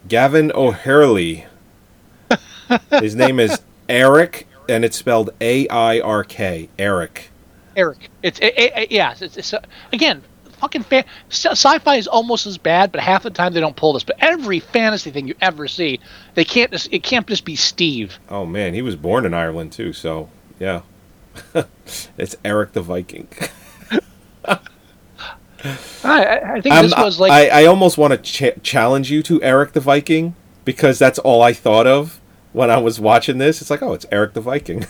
Gavin O'Hurley. His name is Eric, and it's spelled A I R K. Eric. Eric. It's a, a, yeah. It's, it's a, again, fucking fan, sci-fi is almost as bad, but half the time they don't pull this. But every fantasy thing you ever see, they can't. Just, it can't just be Steve. Oh man, he was born in Ireland too. So yeah, it's Eric the Viking. I, I think um, this was like I, I almost want to ch- challenge you to Eric the Viking, because that's all I thought of when I was watching this. It's like, oh, it's Eric the Viking.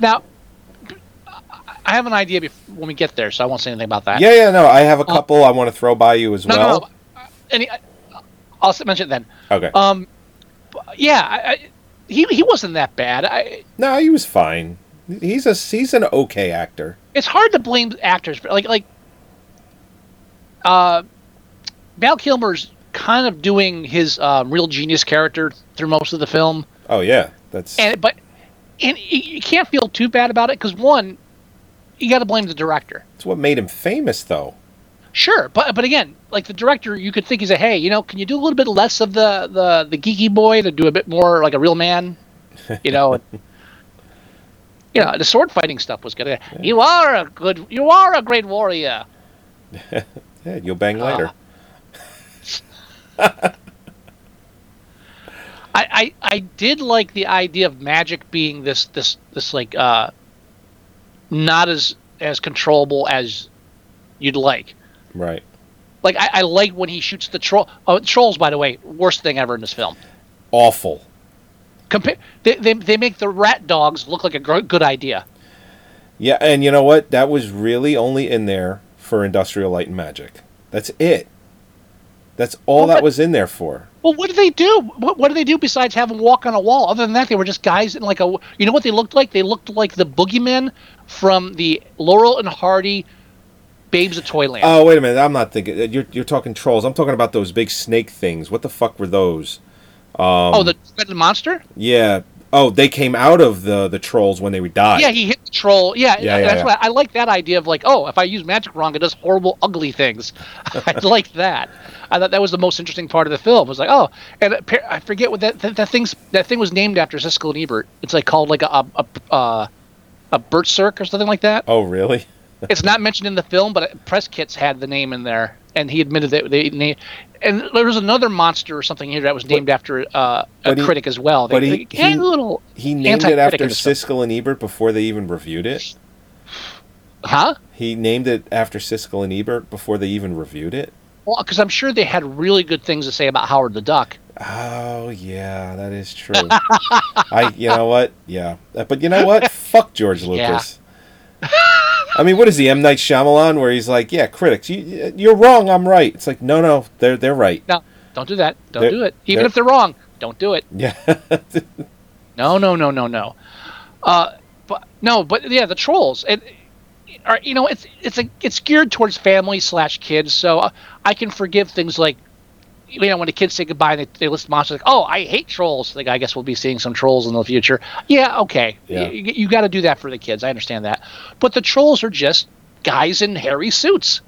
Now, I have an idea before, when we get there, so I won't say anything about that. Yeah, yeah, no, I have a couple um, I want to throw by you as no, well. No, no, any, I, I'll mention it then. Okay. Um, yeah, I, I, he he wasn't that bad. I, no, he was fine. He's a he's an okay actor. It's hard to blame actors for like like. Uh, Val Kilmer's kind of doing his uh, real genius character through most of the film. Oh yeah, that's and but and you can't feel too bad about it, because one, you got to blame the director. It's what made him famous, though. Sure, but but again, like the director, you could think he's a hey, you know, can you do a little bit less of the the, the geeky boy to do a bit more like a real man, you know. You know, the sword fighting stuff was good. Yeah. You are a good, you are a great warrior. Yeah, you'll bang later. Uh, I, I I did like the idea of magic being this this this like uh, not as as controllable as you'd like. Right. Like I, I like when he shoots the troll. Oh, trolls, by the way, worst thing ever in this film. Awful. Compa- they, they they make the rat dogs look like a gr- good idea. Yeah, and you know what? That was really only in there for Industrial Light and Magic. That's it. That's all well, that, that was in there for. Well, what did they do? What, what did they do besides have them walk on a wall? Other than that, they were just guys in like a... You know what they looked like? They looked like the boogeymen from the Laurel and Hardy Babes of Toyland. Oh, wait a minute. I'm not thinking... You're, you're talking trolls. I'm talking about those big snake things. What the fuck were those? Um, oh, the red monster? Yeah. Oh, they came out of the, the trolls when they would die. Yeah, he hit the troll. Yeah, yeah, yeah that's yeah. why I like that idea of like, oh, if I use magic wrong, it does horrible, ugly things. I like that. I thought that was the most interesting part of the film. It was like, oh, and I forget what that that, that thing's that thing was named after Siskel and Ebert. It's like called like a a a, a Berserk or something like that. Oh, really? It's not mentioned in the film, but press kits had the name in there, and he admitted that they named. And there was another monster or something here that was named but, after uh, a he, critic as well. They, but he, they, he, little he named it after Siskel and Ebert before they even reviewed it. Huh? He named it after Siskel and Ebert before they even reviewed it. Well, because I'm sure they had really good things to say about Howard the Duck. Oh yeah, that is true. I, you know what? Yeah, but you know what? Fuck George Lucas. Yeah. I mean, what is he, M Night Shyamalan, where he's like, yeah, critics, you, you're wrong, I'm right. It's like, no, no, they're they're right. No, don't do that. Don't they're, do it. Even they're... if they're wrong, don't do it. Yeah. no, no, no, no, no. Uh, but no, but yeah, the trolls. It, are you know, it's it's a it's geared towards family slash kids, so I can forgive things like, you know, when the kids say goodbye and they, they list monsters, like, oh, I hate trolls. Like, I guess we'll be seeing some trolls in the future. Yeah, okay. Yeah. Y- you got to do that for the kids. I understand that. But the trolls are just guys in hairy suits.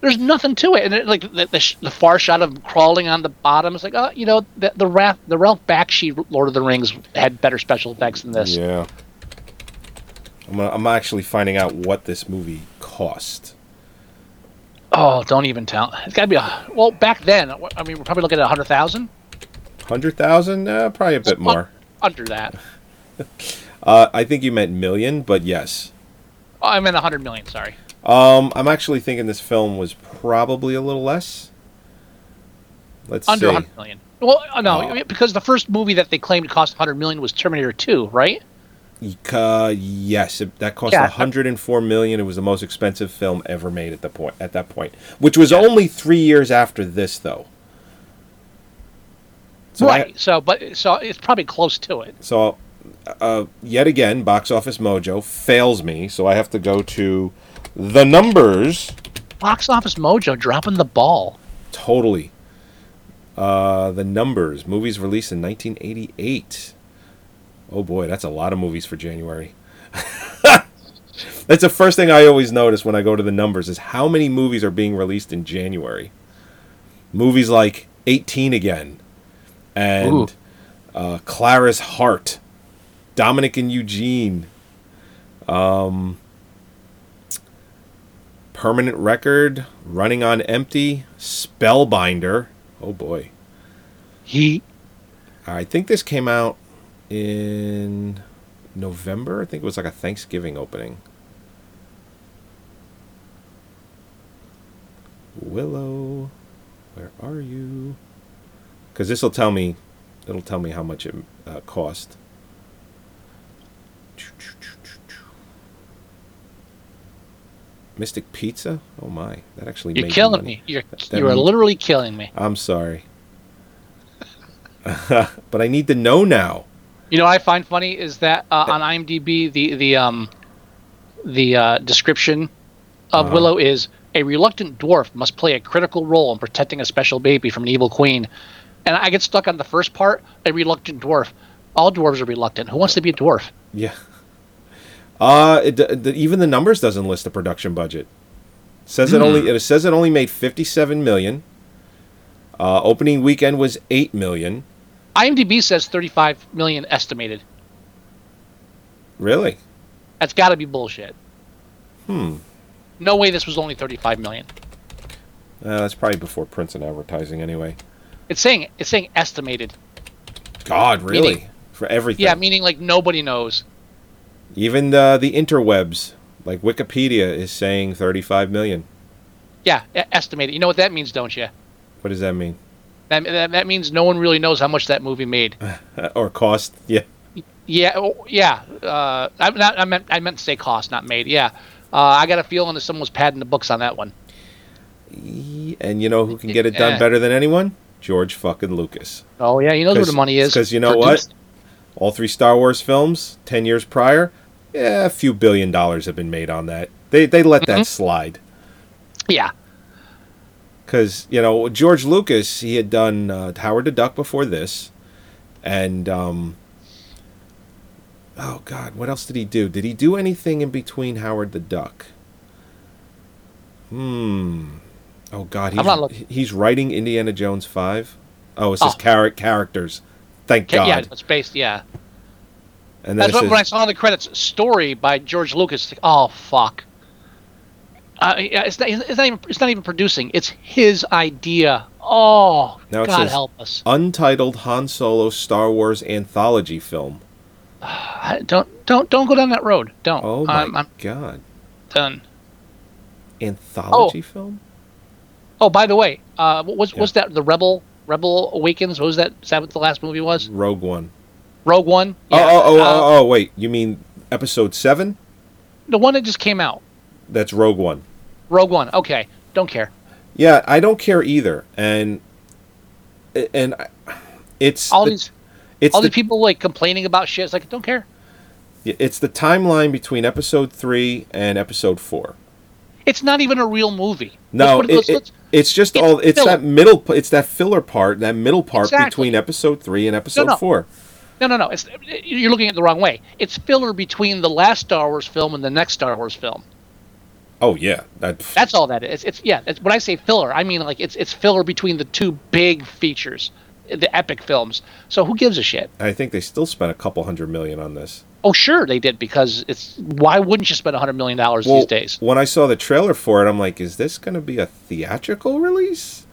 There's nothing to it. And it, like the, the, sh- the far shot of crawling on the bottom, it's like, oh, you know, the the, Ra- the Ralph Bakshi Lord of the Rings had better special effects than this. Yeah. I'm gonna, I'm actually finding out what this movie cost. Oh, don't even tell. It's got to be a... Well, back then, I mean, we're probably looking at one hundred thousand dollars. one hundred thousand dollars? Uh, probably a bit it's more. Under that. uh, I think you meant million, but yes. Oh, I meant one hundred million dollars, sorry. Um, I'm actually thinking this film was probably a little less. Let's Under see. one hundred million dollars. Well, no, uh, because the first movie that they claimed cost one hundred million dollars was Terminator two, right? Uh, yes, it, that cost yeah. one hundred four million dollars. It was the most expensive film ever made at the point. At that point, which was yeah. only three years after this, though. So right. I, so, but so it's probably close to it. So, uh, yet again, Box Office Mojo fails me. So I have to go to the numbers. Box Office Mojo dropping the ball. Totally. Uh, the numbers. Movies released in nineteen eighty-eight. Oh, boy, that's a lot of movies for January. That's the first thing I always notice when I go to the numbers is how many movies are being released in January. Movies like eighteen Again and uh, Clara's Heart, Dominic and Eugene, um, Permanent Record, Running on Empty, Spellbinder. Oh, boy. He. I think this came out in November. I think it was like a Thanksgiving opening. Willow, where are you? Because this will tell me, it'll tell me how much it uh, cost. Mystic Pizza. Oh my, that actually you're made killing me. You're that, that you are made... literally killing me. I'm sorry, but I need to know now. You know what I find funny is that uh, on IMDb the the um the uh, description of uh-huh. Willow is a reluctant dwarf must play a critical role in protecting a special baby from an evil queen, and I get stuck on the first part. A reluctant dwarf. All dwarves are reluctant. Who wants to be a dwarf? Yeah. Uh it, the, even the numbers doesn't list the production budget. It says it only it says it only made fifty-seven million dollars. Uh, opening weekend was eight million dollars. IMDb says thirty-five million dollars estimated. Really? That's got to be bullshit. Hmm. No way this was only thirty-five million dollars. Uh, that's probably before prints and advertising anyway. It's saying it's saying estimated. God, really? Meaning, for everything? Yeah, meaning like nobody knows. Even the, the interwebs, like Wikipedia, is saying thirty-five million dollars. Yeah, estimated. You know what that means, don't you? What does that mean? That, that that means no one really knows how much that movie made, or cost. Yeah. Yeah. Oh, yeah. Uh, I, not, I meant I meant to say cost, not made. Yeah. Uh, I got a feeling that someone was padding the books on that one. And you know who can get it done yeah. better than anyone? George fucking Lucas. Oh yeah, he knows where the money is. Because you know produced. What? All three Star Wars films, ten years prior, yeah, a few billion dollars have been made on that. They they let mm-hmm. that slide. Yeah. Because, you know, George Lucas, he had done uh, Howard the Duck before this, and um, oh God, what else did he do? Did he do anything in between Howard the Duck? Hmm. Oh God, he's, he's writing Indiana Jones five. Oh, it says oh. char- characters. Thank God. Yeah, it's based. Yeah. And that's what, says, when I saw in the credits, story by George Lucas. Oh fuck. Uh, it's not. It's not even. It's not even producing. It's his idea. Oh, now God says, help us! Untitled Han Solo Star Wars anthology film. Uh, don't don't don't go down that road. Don't. Oh my I'm, I'm God. Done. Anthology oh. film. Oh, by the way, uh, what was yeah. was that? The Rebel Rebel Awakens. What was that? Is that what the last movie was? Rogue One. Rogue One. Yeah. Oh oh oh, uh, oh oh wait, you mean Episode Seven? The one that just came out. That's Rogue One. Rogue One. Okay. Don't care. Yeah, I don't care either. And and it's all the, these it's all the, these people like complaining about shit. It's like, I don't care. It's the timeline between Episode Three and Episode Four. It's not even a real movie. No, it, those, it, it's just it's all. It's filler. that middle. It's that filler part. That middle part exactly. between Episode Three and Episode no, no. Four. No, no, no. It's, you're looking at it the wrong way. It's filler between the last Star Wars film and the next Star Wars film. Oh yeah, that, that's all that is. It's, it's yeah. It's, when I say filler, I mean like it's it's filler between the two big features, the epic films. So who gives a shit? I think they still spent a couple hundred million on this. Oh sure, they did, because it's why wouldn't you spend a hundred million dollars well, these days? When I saw the trailer for it, I'm like, is this going to be a theatrical release?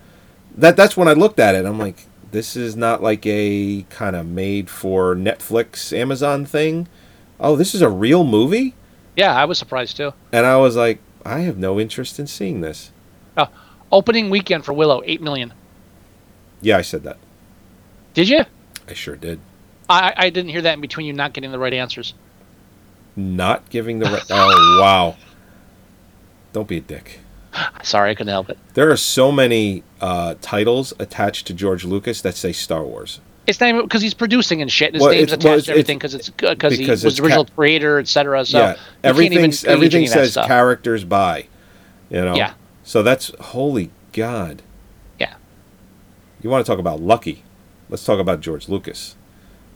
That that's when I looked at it. I'm like, this is not like a kind of made for Netflix, Amazon thing. Oh, this is a real movie? Yeah, I was surprised too. And I was like, I have no interest in seeing this. Uh, opening weekend for Willow, eight million dollars. Yeah, I said that. Did you? I sure did. I, I didn't hear that in between you not getting the right answers. Not giving the right... Oh, wow. Don't be a dick. Sorry, I couldn't help it. There are so many uh, titles attached to George Lucas that say Star Wars. It's not even because he's producing and shit. And his well, name's attached well, to everything it's, it's, because he was the original ca- creator, et cetera. So yeah, everything everything says characters by, you know. Yeah. So that's holy God. Yeah. You want to talk about lucky? Let's talk about George Lucas.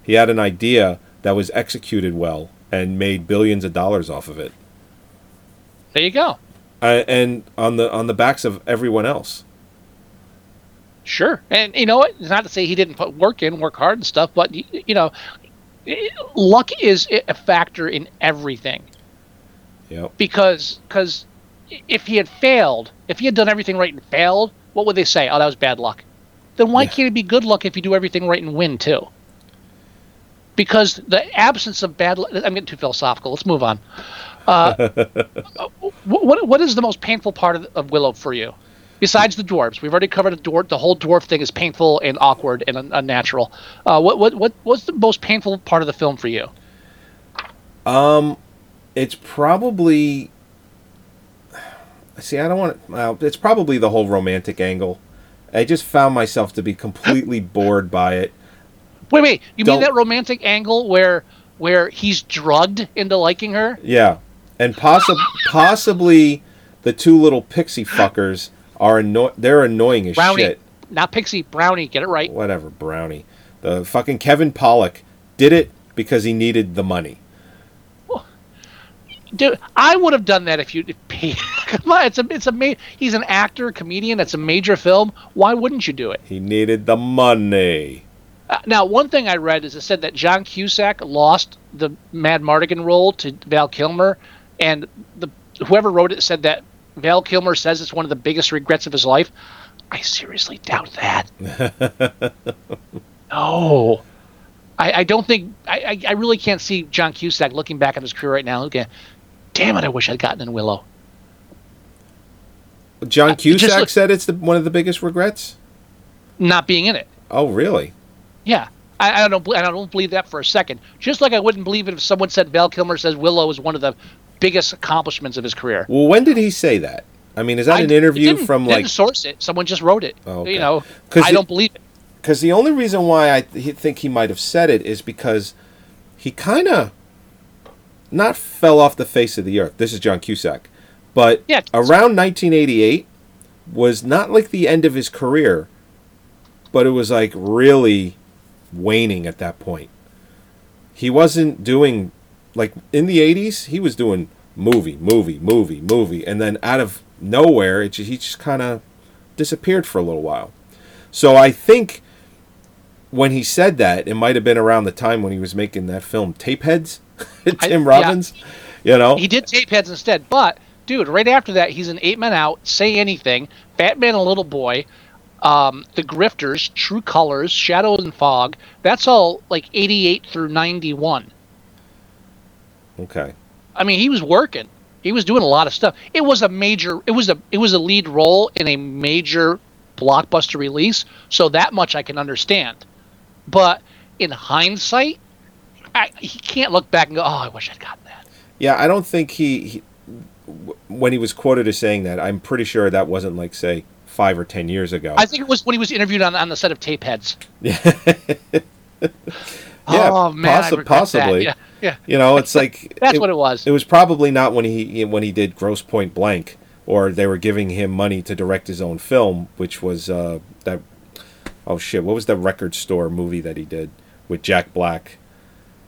He had an idea that was executed well and made billions of dollars off of it. There you go. Uh, and on the on the backs of everyone else. Sure. And you know what? It's not to say he didn't put work in, work hard and stuff, but, you know, luck is a factor in everything. Yep. Because cause if he had failed, if he had done everything right and failed, what would they say? Oh, that was bad luck. Then why yeah. can't it be good luck if you do everything right and win, too? Because the absence of bad luck... I'm getting too philosophical. Let's move on. Uh, what What is the most painful part of, of Willow for you? Besides the dwarves, we've already covered a dwarf. The whole dwarf thing is painful and awkward and un- unnatural. Uh, what what what what's the most painful part of the film for you? Um, it's probably. See, I don't want to. Well, it's probably the whole romantic angle. I just found myself to be completely bored by it. Wait, wait. You don't... mean that romantic angle where where he's drugged into liking her? Yeah, and possibly possibly the two little pixie fuckers. Are anno- they're annoying as brownie. Shit. Not Pixie, Brownie. Get it right. Whatever, Brownie. The fucking Kevin Pollak did it because he needed the money. Well, dude, I would have done that if you. Come on, it's a, it's a. Ma- he's an actor, comedian. That's a major film. Why wouldn't you do it? He needed the money. Uh, now, one thing I read is it said that John Cusack lost the Mad Martigan role to Val Kilmer, and the whoever wrote it said that. Val Kilmer says it's one of the biggest regrets of his life. I seriously doubt that. No. I, I don't think... I, I really can't see John Cusack looking back at his career right now. Okay, damn it, I wish I'd gotten in Willow. John Cusack uh, look, said it's the, one of the biggest regrets? Not being in it. Oh, really? Yeah. I, I don't I don't believe that for a second. Just like I wouldn't believe it if someone said Val Kilmer says Willow is one of the... biggest accomplishments of his career. Well, when did he say that? I mean, is that I, an interview didn't, from like? Didn't source it. Someone just wrote it. Oh, okay. You know, I it, don't believe it. Because the only reason why I th- think he might have said it is because he kind of not fell off the face of the earth. This is John Cusack, but yeah, around nineteen eighty-eight was not like the end of his career, but it was like really waning at that point. He wasn't doing Like, in the eighties, he was doing movie, movie, movie, movie. And then out of nowhere, it, he just kind of disappeared for a little while. So I think when he said that, it might have been around the time when he was making that film Tapeheads, Tim I, Robbins. Yeah. You know, he did Tapeheads instead. But, dude, right after that, he's in Eight Men Out, Say Anything, Batman and Little Boy, um, The Grifters, True Colors, Shadow and Fog. That's all like eighty-eight through ninety-one. Okay. I mean, he was working. He was doing a lot of stuff. It was a major. It was a. It was a lead role in a major blockbuster release. So that much I can understand. But in hindsight, I, he can't look back and go, "Oh, I wish I'd gotten that." Yeah, I don't think he, he. When he was quoted as saying that, I'm pretty sure that wasn't like, say, five or ten years ago. I think it was when he was interviewed on on the set of Tapeheads. Yeah. Yeah, oh, man, possi- possibly. Yeah, yeah. You know, it's like that's it, what it was. It was probably not when he when he did Grosse Pointe Blank, or they were giving him money to direct his own film, which was uh, that. Oh shit! What was the record store movie that he did with Jack Black?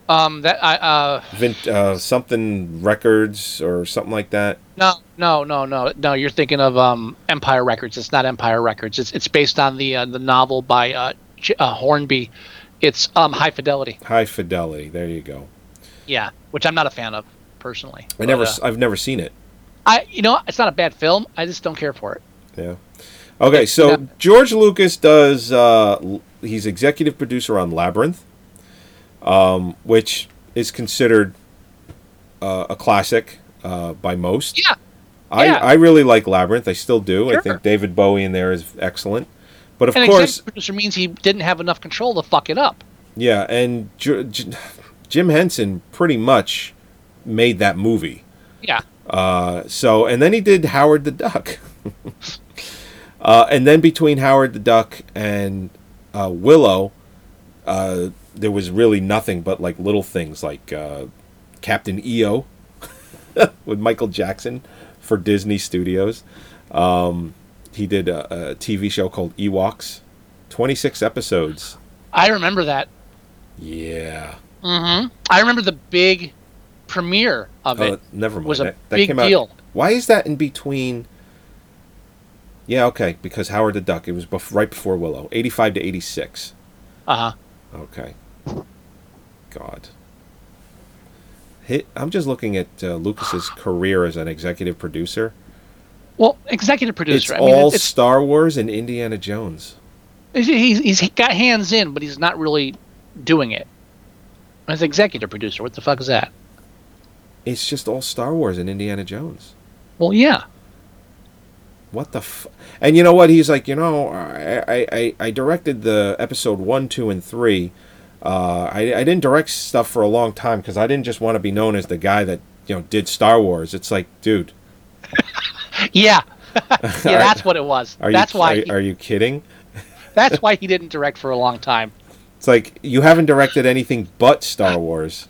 Um, that I uh, Vint, uh something records or something like that. No, no, no, no, no. You're thinking of um Empire Records. It's not Empire Records. It's it's based on the uh, the novel by uh, J- uh Hornby. It's um, High Fidelity. High Fidelity. There you go. Yeah, which I'm not a fan of personally. I but, never, uh, I've never seen it. I, you know, it's not a bad film. I just don't care for it. Yeah. Okay, it's, so not, George Lucas does. Uh, he's executive producer on Labyrinth, um, which is considered uh, a classic uh, by most. Yeah. I, yeah. I really like Labyrinth. I still do. Sure. I think David Bowie in there is excellent. But of and course, executive producer means he didn't have enough control to fuck it up. Yeah, and J- J- Jim Henson pretty much made that movie. Yeah. Uh, so, and then he did Howard the Duck. uh, and then between Howard the Duck and uh, Willow, uh, there was really nothing but like little things like uh, Captain E O with Michael Jackson for Disney Studios. Um, He did a, a T V show called Ewoks, twenty-six episodes. I remember that. Yeah. Mm-hmm. I remember the big premiere of oh, it. Never mind. Was a that, that big came out. Deal. Why is that in between? Yeah, okay, because Howard the Duck. It was bef- right before Willow, eighty-five to eighty-six. Uh huh. Okay. God. Hit, I'm just looking at uh, Lucas's career as an executive producer. Well, executive producer. It's I mean, all it's, Star Wars and Indiana Jones. He's, he's got hands in, but he's not really doing it. As executive producer, what the fuck is that? It's just all Star Wars and Indiana Jones. Well, yeah. What the fuck? And you know what? He's like, you know, I, I, I directed the episode one, two, and three. Uh, I, I didn't direct stuff for a long time because I didn't just want to be known as the guy that, you know, did Star Wars. It's like, dude. Yeah, yeah, that's what it was. Are that's you, why. Are, he, are you kidding? That's why he didn't direct for a long time. It's like you haven't directed anything but Star Wars.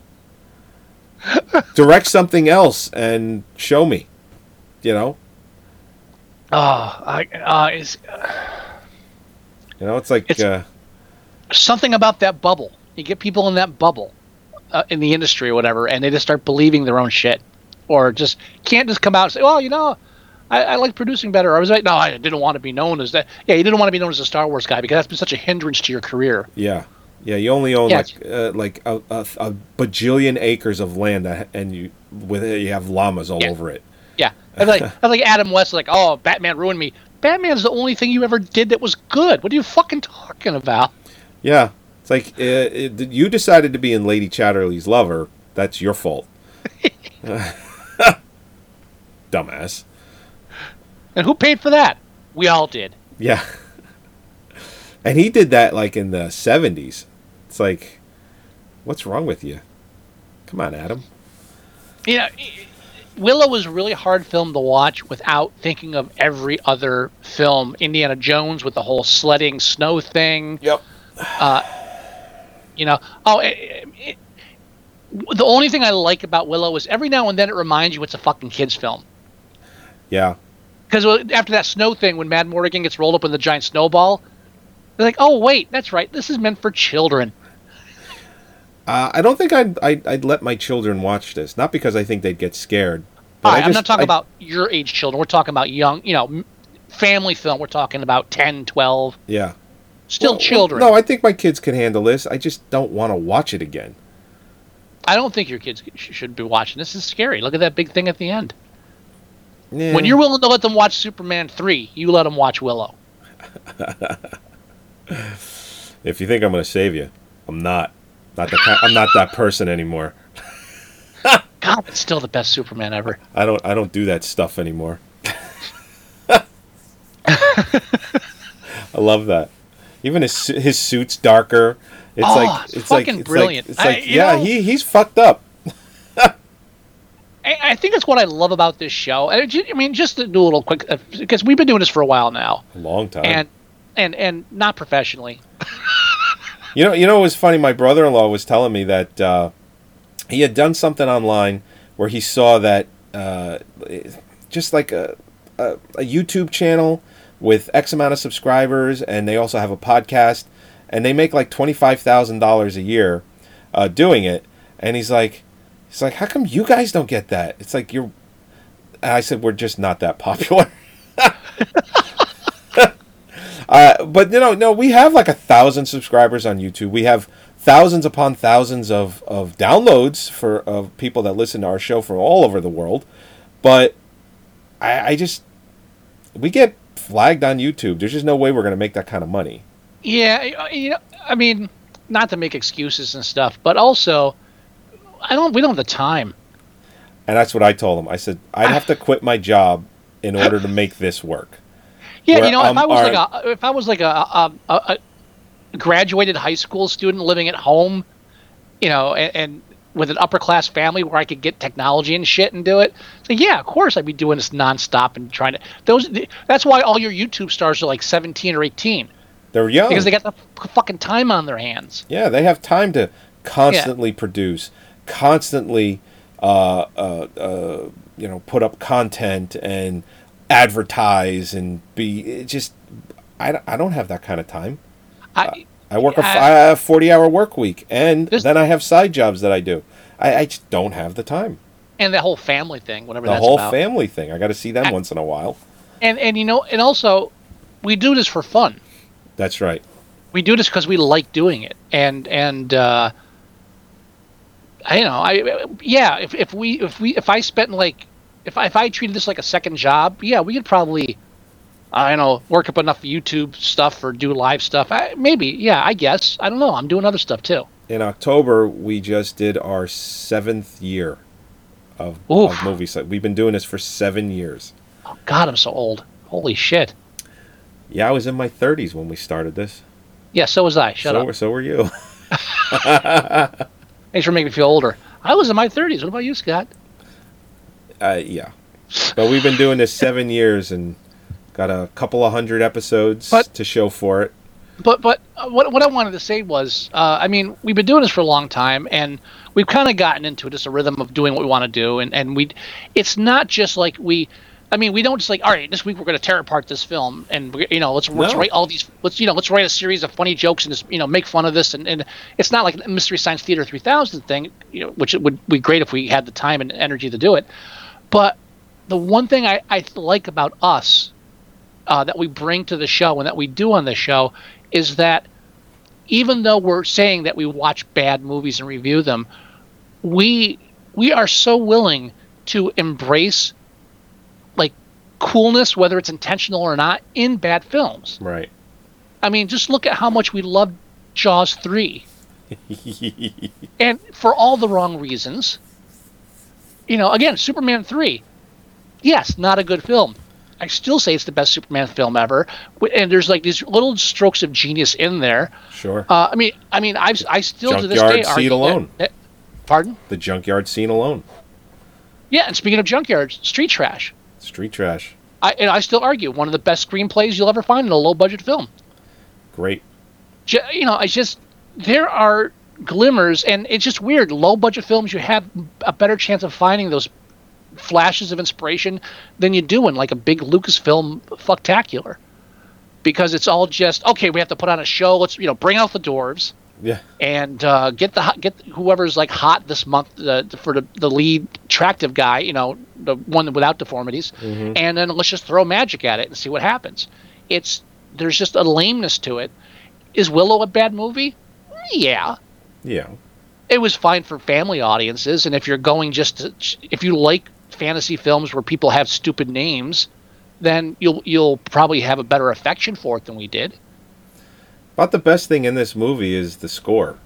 Direct something else and show me. You know. Oh, I. Uh, it's, uh, you know, it's like it's uh, something about that bubble. You get people in that bubble, uh, in the industry or whatever, and they just start believing their own shit, or just can't just come out and say, "Well, you know." I, I like producing better. I was like, no, I didn't want to be known as that. Yeah, you didn't want to be known as a Star Wars guy because that's been such a hindrance to your career. Yeah, yeah. You only own yeah. like uh, like a, a, a bajillion acres of land, that, and you with it, you have llamas all yeah. over it. Yeah, I like I like Adam West. Like, oh, Batman ruined me. Batman's the only thing you ever did that was good. What are you fucking talking about? Yeah, it's like uh, it, you decided to be in Lady Chatterley's Lover. That's your fault. Dumbass. And who paid for that? We all did. Yeah. And he did that, like, in the seventies. It's like, what's wrong with you? Come on, Adam. You know, Willow was a really hard film to watch without thinking of every other film. Indiana Jones with the whole sledding snow thing. Yep. Uh, you know, oh, it, it, the only thing I like about Willow is every now and then it reminds you it's a fucking kids' film. Yeah. Because after that snow thing, when Mad Martigan gets rolled up in the giant snowball, they're like, oh, wait, that's right. This is meant for children. Uh, I don't think I'd, I'd I'd let my children watch this. Not because I think they'd get scared. But All right, I just, I'm not talking I, about your age children. We're talking about young, you know, family film. We're talking about ten, twelve. Yeah. Still well, children. Well, no, I think my kids can handle this. I just don't want to watch it again. I don't think your kids should be watching. This is scary. Look at that big thing at the end. Yeah. When you're willing to let them watch Superman three, you let them watch Willow. If you think I'm going to save you, I'm not. Not the kind, I'm not that person anymore. God, it's still the best Superman ever. I don't. I don't do that stuff anymore. I love that. Even his his suit's darker. It's oh, like it's, it's fucking like, it's brilliant. Like, it's like I, yeah, know, he he's fucked up. I, I think that's what I love about this show. I mean, just to do a little quick, because we've been doing this for a while now, a long time, and and and not professionally. You know, you know, it was funny. My brother-in-law was telling me that uh, he had done something online where he saw that uh, just like a, a a YouTube channel with X amount of subscribers, and they also have a podcast, and they make like twenty-five thousand dollars a year uh, doing it. And he's like, he's like, how come you guys don't get that? It's like you're. And I said, we're just not that popular. Uh, but, you know, no, we have like a thousand subscribers on YouTube. We have thousands upon thousands of, of downloads for of people that listen to our show from all over the world. But I, I just, we get flagged on YouTube. There's just no way we're going to make that kind of money. Yeah, you know, I mean, not to make excuses and stuff, but also, I don't. We don't have the time. And that's what I told him. I said, I'd have to quit my job in order to make this work. Yeah, Where, you know, um, if I was our, like a if I was like a, a, a, a graduated high school student living at home, you know, and, and with an upper class family where I could get technology and shit and do it, so yeah, of course I'd be doing this nonstop and trying to those. That's why all your YouTube stars are like seventeen or eighteen. They're young because they got the fucking time on their hands. Yeah, they have time to constantly yeah. produce, constantly, uh, uh, uh, you know, put up content and advertise and be it just I, I don't have that kind of time. I I work I, a, I have a forty-hour work week, and then I have side jobs that I do. I, I just don't have the time. And the whole family thing, whatever the that's whole about. family thing. I got to see them I, once in a while. And and you know, and also we do this for fun. That's right. We do this because we like doing it, and and uh, I you know I yeah if if we if we if I spent like. If I, if I treated this like a second job, yeah, we could probably, I don't know, work up enough YouTube stuff or do live stuff. I, maybe, yeah, I guess. I don't know. I'm doing other stuff, too. In October, we just did our seventh year of, of movie site. We've been doing this for seven years. Oh, God, I'm so old. Holy shit. Yeah, I was in my thirties when we started this. Yeah, so was I. Shut so, up. So were you. Thanks for making me feel older. I was in my thirties. What about you, Scott? Uh, yeah, but we've been doing this seven years and got a couple of hundred episodes but, to show for it. But but uh, what what I wanted to say was, uh, I mean, we've been doing this for a long time, and we've kind of gotten into just a rhythm of doing what we want to do, and and we, it's not just like we, I mean, we don't just like, all right, this week we're going to tear apart this film, and we, you know, let's, let's no. write all these, let's you know, let's write a series of funny jokes and just you know make fun of this, and, and it's not like a Mystery Science Theater three thousand thing, you know, which it would be great if we had the time and energy to do it. But the one thing I, I like about us uh, that we bring to the show and that we do on the show is that even though we're saying that we watch bad movies and review them, we we are so willing to embrace like coolness, whether it's intentional or not, in bad films. Right. I mean, just look at how much we loved Jaws three. And for all the wrong reasons. You know, again, Superman three, yes, not a good film. I still say it's the best Superman film ever, and there's like these little strokes of genius in there. Sure. Uh, I mean, I mean, I've, I still to this day argue alone. That, that, pardon? The junkyard scene alone. Yeah, and speaking of junkyards, Street Trash. Street Trash. I and I still argue one of the best screenplays you'll ever find in a low-budget film. Great. You know, it's just there are. Glimmers, and it's just weird. Low budget films, you have a better chance of finding those flashes of inspiration than you do in like a big Lucasfilm fucktacular, because it's all just okay. We have to put on a show. Let's you know bring out the dwarves. Yeah. And uh, get the get whoever's like hot this month uh, for the, the lead attractive guy, you know, the one without deformities, mm-hmm. and then let's just throw magic at it and see what happens. It's there's just a lameness to it. Is Willow a bad movie? Yeah. Yeah. It was fine for family audiences, and if you're going just to, if you like fantasy films where people have stupid names, then you'll you'll probably have a better affection for it than we did. About the best thing in this movie is the score. And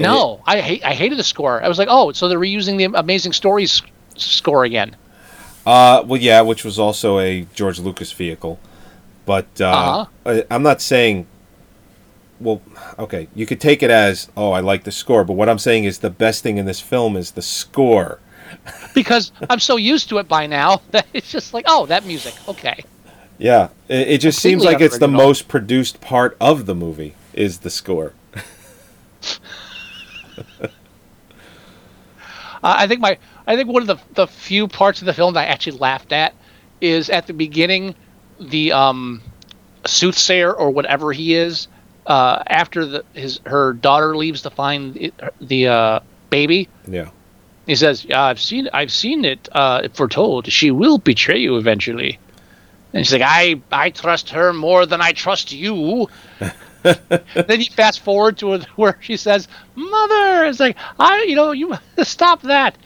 no, it, I hate I hated the score. I was like, oh, so they're reusing the Amazing Stories score again. Uh, well, yeah, which was also a George Lucas vehicle. But uh, uh-huh. I, I'm not saying... Well, okay, you could take it as, oh, I like the score. But what I'm saying is the best thing in this film is the score. Because I'm so used to it by now that it's just like, oh, that music, okay. Yeah, it, it just seems like it's the most produced part of the movie is the score. uh, I think my, I think one of the the few parts of the film that I actually laughed at is at the beginning, the um, soothsayer or whatever he is, uh, after the his her daughter leaves to find it, the uh, baby. Yeah, he says, yeah, I've seen I've seen it uh, foretold. She will betray you eventually. And she's like, I, I trust her more than I trust you. Then you fast forward to where she says, Mother! It's like, I, you know, you stop that.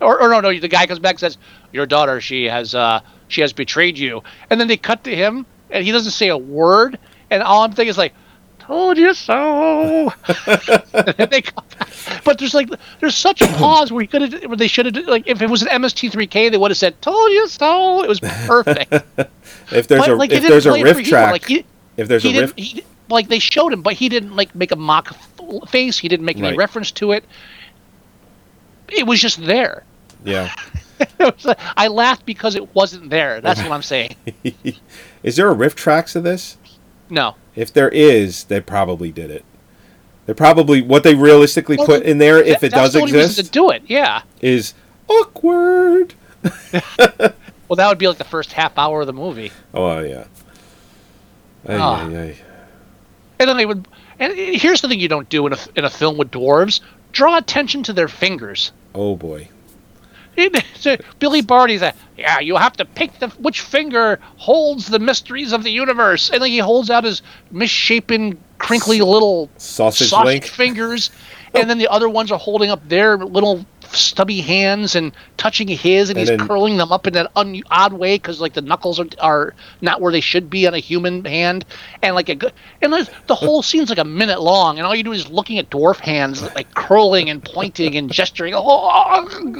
Or, or no, no, the guy comes back and says, your daughter, she has uh, she has betrayed you. And then they cut to him, and he doesn't say a word. And all I'm thinking is like, told you so. And then they come back. But there's like there's such a pause where he could have, where they should have, like if it was an M S T three K, they would have said "Told you so." It was perfect. If there's but, a like, if there's a riff track, like, he, if there's a riff, he, like they showed him, but he didn't like make a mock face. He didn't make any right. reference to it. It was just there. Yeah. Like, I laughed because it wasn't there. That's what I'm saying. Is there a riff tracks of this? No. If there is, they probably did it. They probably what they realistically well, put in there, if that, it does the only exist, to do it, yeah, is awkward. Well, that would be like the first half hour of the movie. Oh yeah. Aye, oh. Aye, aye. And then they would. And here's the thing you don't do in a in a film with dwarves: draw attention to their fingers. Oh boy. So Billy Barty's a yeah. You have to pick the which finger holds the mysteries of the universe, and then he holds out his misshapen, crinkly little sausage, sausage link. fingers, and then the other ones are holding up their little stubby hands and touching his, and, and he's then, curling them up in an un- odd way because like the knuckles are are not where they should be on a human hand, and like a good and the whole scene's like a minute long, and all you do is looking at dwarf hands like curling and pointing and gesturing. And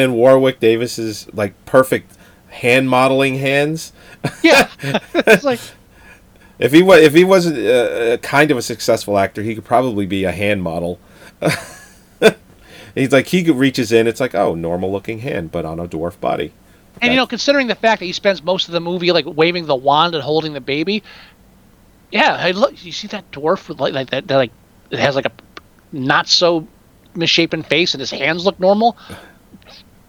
then Warwick Davis's like perfect hand modeling hands. Yeah, it's like. If he was, if he wasn't a uh, kind of a successful actor, he could probably be a hand model. He's like he reaches in, it's like oh, normal looking hand, but on a dwarf body. And That's... you know, considering the fact that he spends most of the movie like waving the wand and holding the baby, yeah, I look, you see that dwarf with like, like that, that, like it has like a not so misshapen face, and his hands look normal.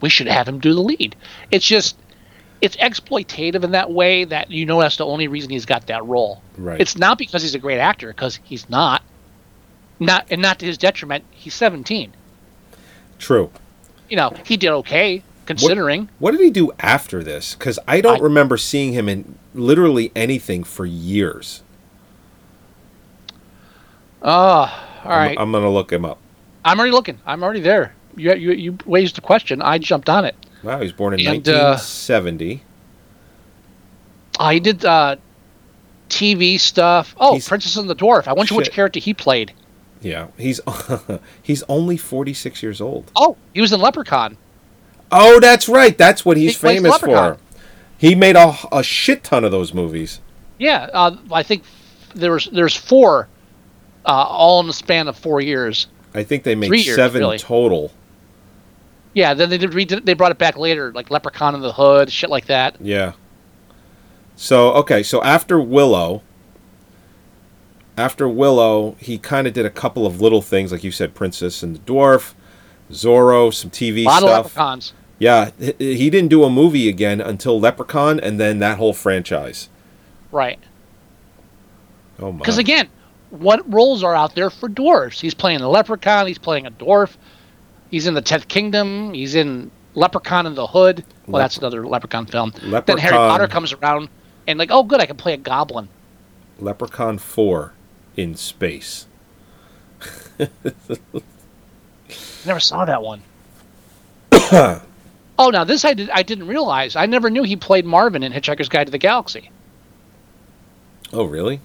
We should have him do the lead. It's just. It's exploitative in that way that you know that's the only reason he's got that role. Right. It's not because he's a great actor, because he's not. Not and not to his detriment. He's seventeen. True. You know he did okay considering. What, what did he do after this? Because I don't I, remember seeing him in literally anything for years. Oh, uh, all right. I'm, I'm gonna look him up. I'm already looking. I'm already there. You you you raised the question. I jumped on it. Wow, he was born in and, nineteen seventy. Uh, I did uh, T V stuff. Oh, he's, Princess and the Dwarf. I wonder shit. which character he played. Yeah, he's he's only forty-six years old. Oh, he was in Leprechaun. Oh, that's right. That's what he's he famous for. He made a, a shit ton of those movies. Yeah, uh, I think there was, there's four uh, all in the span of four years. I think they made Three seven years, really. total. Yeah, then they did. Redid, they brought it back later, like Leprechaun in the Hood, shit like that. Yeah. So okay, so after Willow, after Willow, he kind of did a couple of little things, like you said, Princess and the Dwarf, Zorro, some T V stuff. A lot of Leprechauns. Yeah, he didn't do a movie again until Leprechaun, and then that whole franchise. Right. Oh my. Because again, what roles are out there for dwarves. He's playing a leprechaun. He's playing a dwarf. He's in the Tenth Kingdom. He's in Leprechaun in the Hood. Well, Lepre- that's another Leprechaun film. Leprechaun. Then Harry Potter comes around and like, oh, good, I can play a goblin. Leprechaun four in space. Never saw that one. Oh, now this I did. I didn't realize. I never knew he played Marvin in Hitchhiker's Guide to the Galaxy. Oh, really?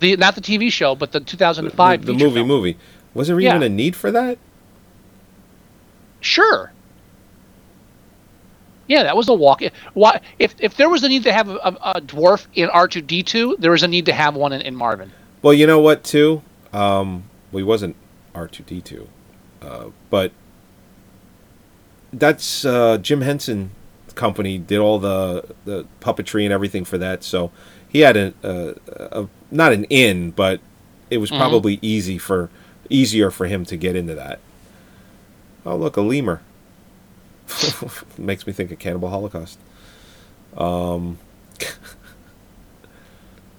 The not the T V show, but the two thousand five. The, the movie, film. movie. Was there even yeah. a need for that? Sure. Yeah, that was a walk. Why, if if there was a need to have a, a, a dwarf in R two D two, there was a need to have one in, in Marvin. Well, you know what, too? Um, we wasn't R two D two, uh, but that's uh, Jim Henson company did all the, the puppetry and everything for that. So he had a, a, a not an in, but it was probably mm-hmm. easy for easier for him to get into that. Oh, look, a lemur. Makes me think of Cannibal Holocaust. Um,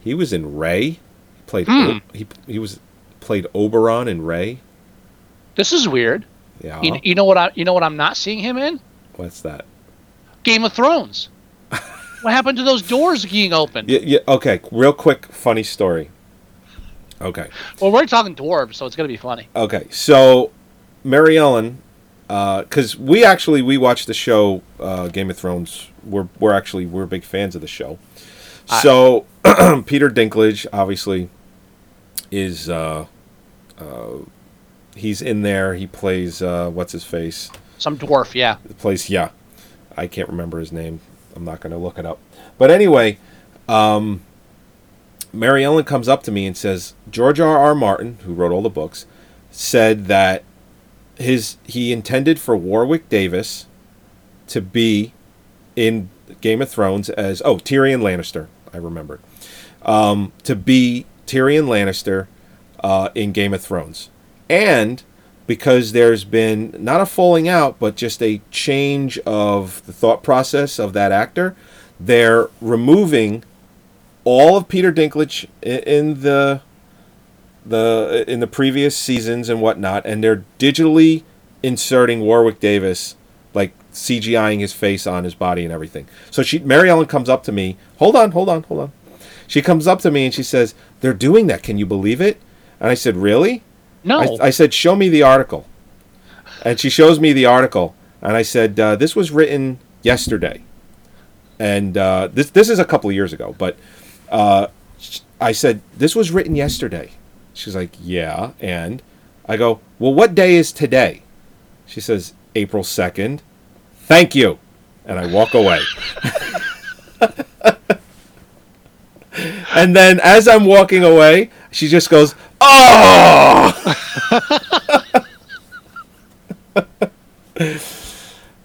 he was in Ray. He played mm. o- he he was played Oberon in Ray. This is weird. Yeah. You, you know what I you know what I'm not seeing him in? What's that? Game of Thrones. What happened to those doors being open? Yeah, yeah, okay, real quick funny story. Okay. Well, we're talking dwarves, so it's going to be funny. Okay. So Mary Ellen, because uh, we actually we watched the show uh, Game of Thrones. We're we're actually we're big fans of the show. I, so Peter Dinklage obviously is uh, uh, he's in there. He plays uh, what's his face? Some dwarf, yeah. He plays yeah. I can't remember his name. I'm not going to look it up. But anyway, um, Mary Ellen comes up to me and says George R. R. Martin, who wrote all the books, said that. His he intended for Warwick Davis to be in Game of Thrones as oh Tyrion Lannister I remembered um, to be Tyrion Lannister uh, in Game of Thrones, and because there's been not a falling out but just a change of the thought process of that actor, they're removing all of Peter Dinklage in, in the. The in the previous seasons and whatnot, and they're digitally inserting Warwick Davis, like C G I-ing his face on his body and everything. So she, Mary Ellen, comes up to me. Hold on, hold on, hold on. She comes up to me and she says, "They're doing that. Can you believe it?" And I said, "Really?" No. I, I said, "Show me the article." And she shows me the article, and I said, uh, "This was written yesterday," and uh, this this is a couple of years ago, but uh, I said, "This was written yesterday." She's like, yeah, and I go, well, what day is today? She says, April second. Thank you. And I walk away. And then as I'm walking away, she just goes, oh!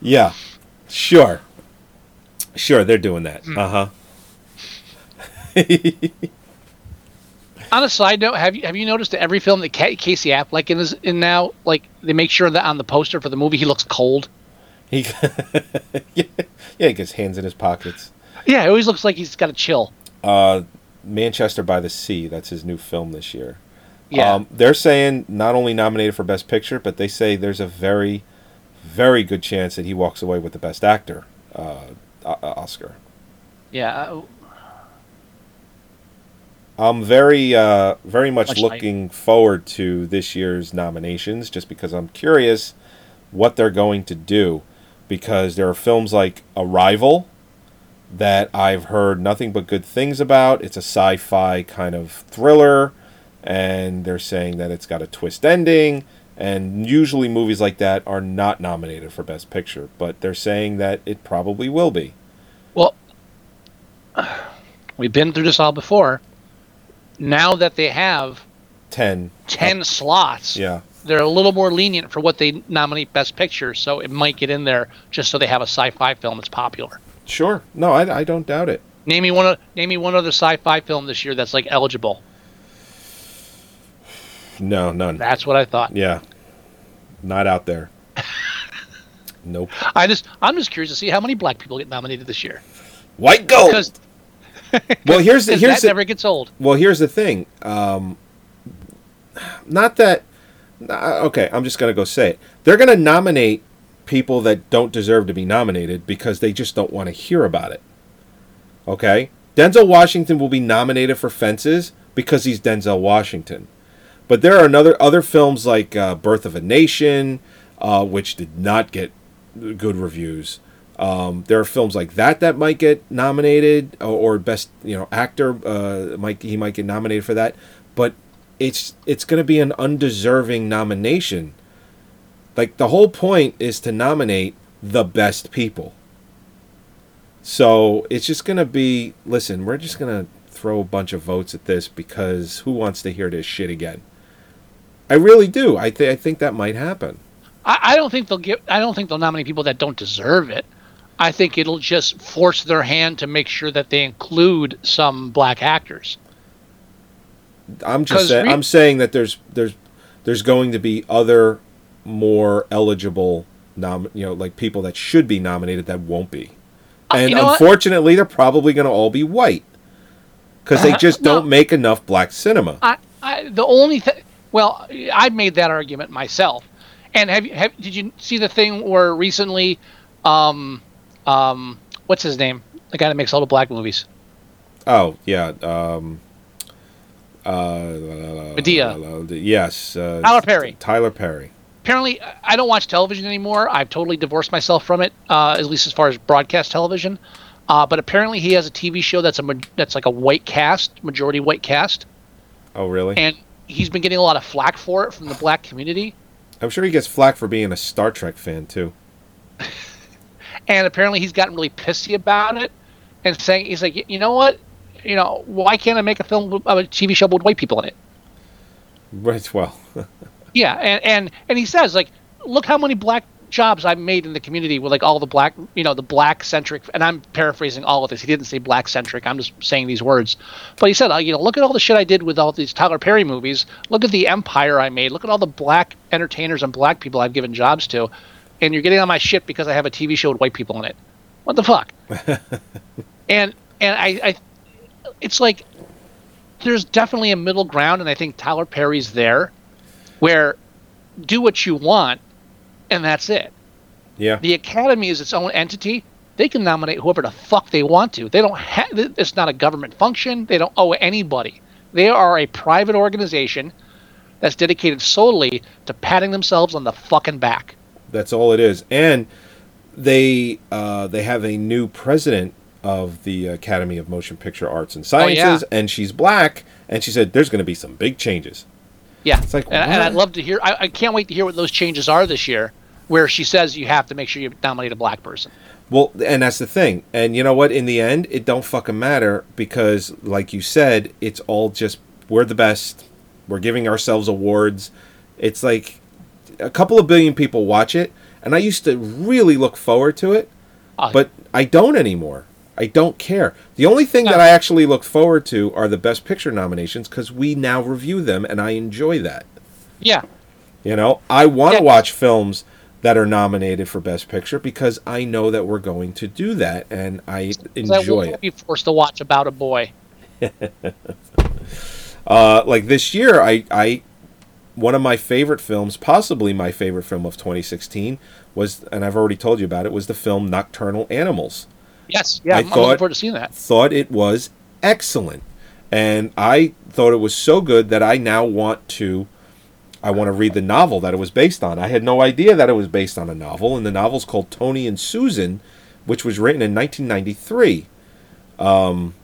Yeah, sure. Sure, they're doing that. Uh-huh. On a side note, have you have you noticed that every film that Casey Affleck in is in now, like they make sure that on the poster for the movie he looks cold. He yeah, he gets hands in his pockets. Yeah, it always looks like he's got a chill. Uh, Manchester by the Sea, that's his new film this year. Yeah, um, they're saying not only nominated for Best Picture, but they say there's a very, very good chance that he walks away with the Best Actor uh, Oscar. Yeah. I'm very, uh, very much, much looking light. forward to this year's nominations, just because I'm curious what they're going to do, because there are films like Arrival that I've heard nothing but good things about. It's a sci-fi kind of thriller, and they're saying that it's got a twist ending, and usually movies like that are not nominated for Best Picture, but they're saying that it probably will be. Well, we've been through this all before. Now that they have ten, ten uh, slots, yeah. They're a little more lenient for what they nominate Best Picture, so it might get in there just so they have a sci-fi film that's popular. Sure. No, I, I don't doubt it. Name me one Name me one other sci-fi film this year that's, like, eligible. No, none. That's what I thought. Yeah. Not out there. Nope. I just, I'm just curious to see how many black people get nominated this year. White gold! Because... well, here's the, here's that the, never gets old. Well, here's the thing. Um, not that, okay, I'm just going to go say it. They're going to nominate people that don't deserve to be nominated because they just don't want to hear about it. Okay? Denzel Washington will be nominated for Fences because he's Denzel Washington. But there are another other films like uh, Birth of a Nation, uh, which did not get good reviews. Um, there are films like that that might get nominated, or, or best you know actor uh, might he might get nominated for that. But it's it's going to be an undeserving nomination. Like, the whole point is to nominate the best people. So it's just going to be, listen, we're just going to throw a bunch of votes at this because who wants to hear this shit again? I really do. I think I think that might happen. I, I don't think they'll give. I don't think they'll nominate people that don't deserve it. I think it'll just force their hand to make sure that they include some black actors. I'm just saying. Re- I'm saying that there's there's there's going to be other more eligible nom- you know like people that should be nominated that won't be, and uh, you know unfortunately what? They're probably going to all be white. Because they just don't no, make enough black cinema. I, I, the only thing, well, I made that argument myself. And have you, have, did you see the thing where recently, um, um, what's his name? The guy that makes all the black movies. Oh yeah, um, uh, Medea. Yes, uh, Tyler Perry. Tyler Perry. Apparently, I don't watch television anymore. I've totally divorced myself from it, uh, at least as far as broadcast television. Uh, but apparently he has a T V show that's a that's like a white cast, majority white cast. Oh, really? And he's been getting a lot of flack for it from the black community. I'm sure he gets flack for being a Star Trek fan, too. And apparently he's gotten really pissy about it and saying, he's like, you know what? You know, why can't I make a film, a T V show with white people in it? Right, well. Yeah, and, and, and he says, like, look how many black jobs I made in the community with like all the black, you know, the black centric, and I'm paraphrasing all of this. He didn't say black centric. I'm just saying these words, but he said, oh, you know, look at all the shit I did with all these Tyler Perry movies. Look at the empire I made. Look at all the black entertainers and black people I've given jobs to. And you're getting on my shit because I have a T V show with white people in it. What the fuck? and, and I, I, it's like, there's definitely a middle ground. And I think Tyler Perry's there where do what you want. And that's it. Yeah. The Academy is its own entity. They can nominate whoever the fuck they want to. They don't have. It's not a government function. They don't owe anybody. They are a private organization that's dedicated solely to patting themselves on the fucking back. That's all it is. And they uh, they have a new president of the Academy of Motion Picture Arts and Sciences, oh, yeah. and she's black. And she said there's going to be some big changes. Yeah, it's like, and, and I'd love to hear. I, I can't wait to hear what those changes are this year, where she says you have to make sure you nominate a black person. Well, and that's the thing. And you know what? In the end, it don't fucking matter because, like you said, it's all just we're the best. We're giving ourselves awards. It's like a couple of billion people watch it, and I used to really look forward to it, uh, but I don't anymore. I don't care. The only thing that I actually look forward to are the Best Picture nominations because we now review them, and I enjoy that. Yeah. You know, I want to yeah. watch films that are nominated for Best Picture because I know that we're going to do that, and I enjoy I it. Be forced to watch About a Boy. uh, like this year, I, I one of my favorite films, possibly my favorite film of twenty sixteen, was, and I've already told you about it, was the film Nocturnal Animals. Yes, yeah, I I'm thought, looking forward to seeing that. Thought it was excellent, and I thought it was so good that I now want to, I want to read the novel that it was based on. I had no idea that it was based on a novel, and the novel's called Tony and Susan, which was written in nineteen ninety-three. Um,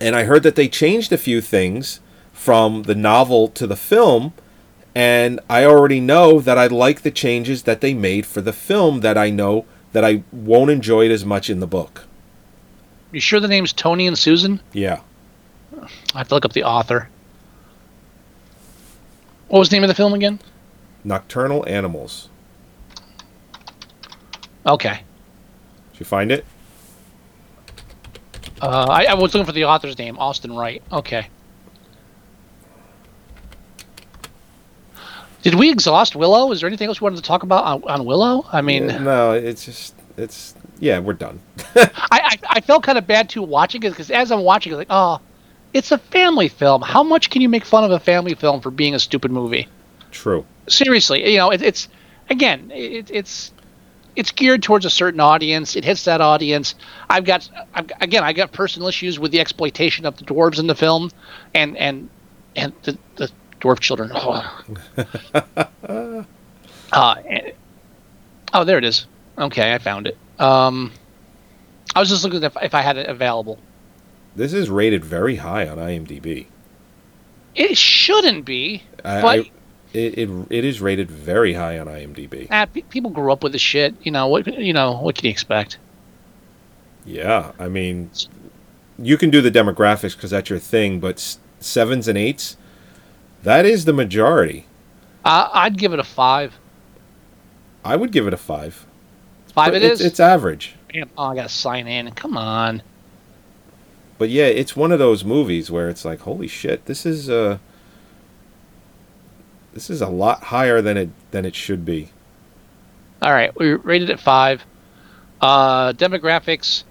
and I heard that they changed a few things from the novel to the film, and I already know that I like the changes that they made for the film that I know. That I won't enjoy it as much in the book. You sure the name's Tony and Susan? Yeah. I have to look up the author. What was the name of the film again? Nocturnal Animals. Okay. Did you find it? Uh, I, I was looking for the author's name, Austin Wright. Okay. Did we exhaust Willow? Is there anything else we wanted to talk about on, on Willow? I mean... Yeah, no, it's just... it's yeah, we're done. I, I I felt kind of bad, too, watching it, because as I'm watching it, like, oh, It's a family film. How much can you make fun of a family film for being a stupid movie? True. Seriously, you know, it, it's again, it, it's it's geared towards a certain audience. It hits that audience. I've got, I've, again, I got personal issues with the exploitation of the dwarves in the film, and and and the, the dwarf children. Oh. uh, and, oh, there it is. Okay, I found it. Um, I was just looking if if I had it available. This is rated very high on IMDb. It shouldn't be, I, but I, it, it it is rated very high on IMDb. Ah, pe- people grew up with this shit, you know. What you know? What can you expect? Yeah, I mean, you can do the demographics because that's your thing. But sevens and eights, that is the majority. I, I'd give it a five. I would give it a five. Five, it, it is. It's average. Damn, oh, I gotta sign in. Come on. But yeah, it's one of those movies where it's like, holy shit, this is uh, this is a lot higher than it than it should be. All right, we rated it five. Uh, demographics,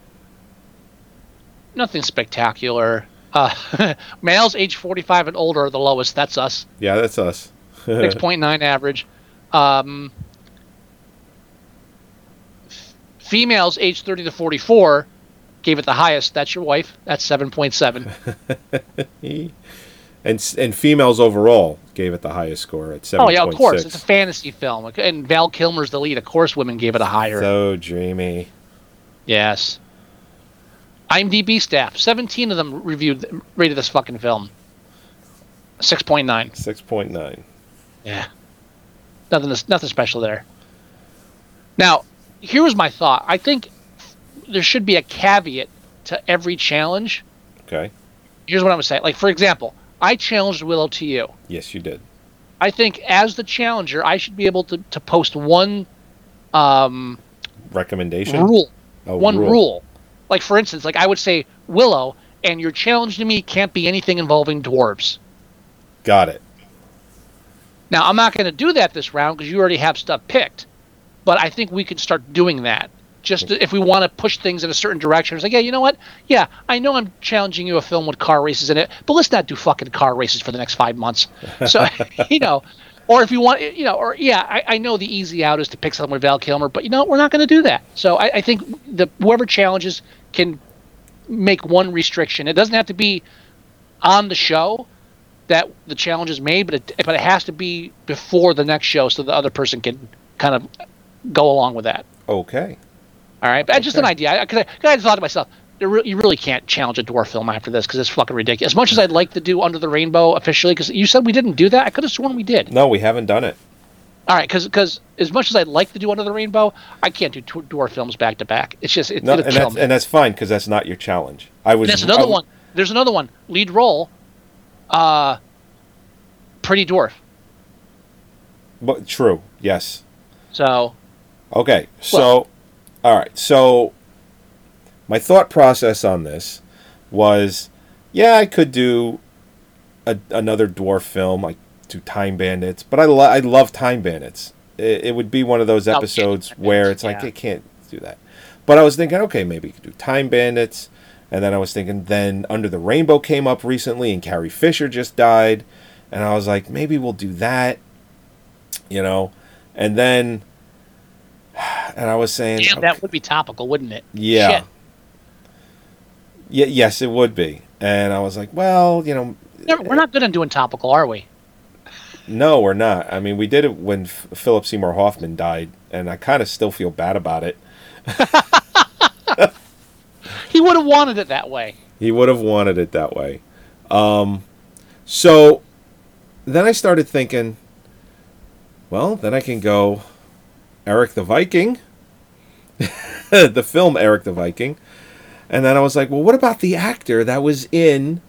nothing spectacular. Uh, males age forty-five and older are the lowest. That's us. Yeah, that's us. Six point nine average. Um, f- females age thirty to forty-four. Gave it the highest. That's your wife. That's seven point seven. and and females overall gave it the highest score at seven point six. Oh, yeah, of course. six. It's a fantasy film. And Val Kilmer's the lead. Of course women gave it a higher. So dreamy. Yes. IMDb staff. seventeen of them reviewed, rated this fucking film. six point nine. six point nine. Yeah. Nothing, nothing special there. Now, here was my thought. I think... there should be a caveat to every challenge. Okay. Here's what I'm going to say. Like, for example, I challenged Willow to you. Yes, you did. I think as the challenger, I should be able to, to post one um, recommendation rule. Oh, one rule. rule. Like, for instance, like I would say, Willow, and your challenge to me can't be anything involving dwarves. Got it. Now, I'm not going to do that this round because you already have stuff picked. But I think we could start doing that. Just if we want to push things in a certain direction, it's like, yeah, you know what? Yeah, I know I'm challenging you a film with car races in it, but let's not do fucking car races for the next five months. So, you know, or if you want, you know, or yeah, I, I know the easy out is to pick something with Val Kilmer, but you know, we're not going to do that. So I, I think the whoever challenges can make one restriction. It doesn't have to be on the show that the challenge is made, but it, but it has to be before the next show so the other person can kind of go along with that. Okay. All right, but okay. Just an idea. Because I, I, I thought to myself, re- you really can't challenge a dwarf film after this because it's fucking ridiculous. As much as I'd like to do Under the Rainbow officially, because you said we didn't do that, I could have sworn we did. No, we haven't done it. All right, because as much as I'd like to do Under the Rainbow, I can't do two dwarf films back to back. It's just it's no, gonna and kill that's, me. And that's fine because that's not your challenge. I was. That's another I, one. There's another one. Lead role, uh, Pretty Dwarf. But true. Yes. So. Okay. So. Well, all right, so my thought process on this was, yeah, I could do a, another dwarf film, like do Time Bandits, but I, lo- I love Time Bandits. It, it would be one of those episodes okay. where it's yeah. like, they can't do that. But I was thinking, okay, maybe you could do Time Bandits, and then I was thinking, then Under the Rainbow came up recently, and Carrie Fisher just died, and I was like, maybe we'll do that, you know, and then... And I was saying... Damn, that okay. would be topical, wouldn't it? Yeah. Shit. yeah. Yes, it would be. And I was like, well, you know... We're not good at doing topical, are we? No, we're not. I mean, we did it when F- Philip Seymour Hoffman died, and I kind of still feel bad about it. He would have wanted it that way. He would have wanted it that way. Um, so, then I started thinking, well, then I can go... Eric the Viking, the film Eric the Viking. And then I was like, well, what about the actor that was in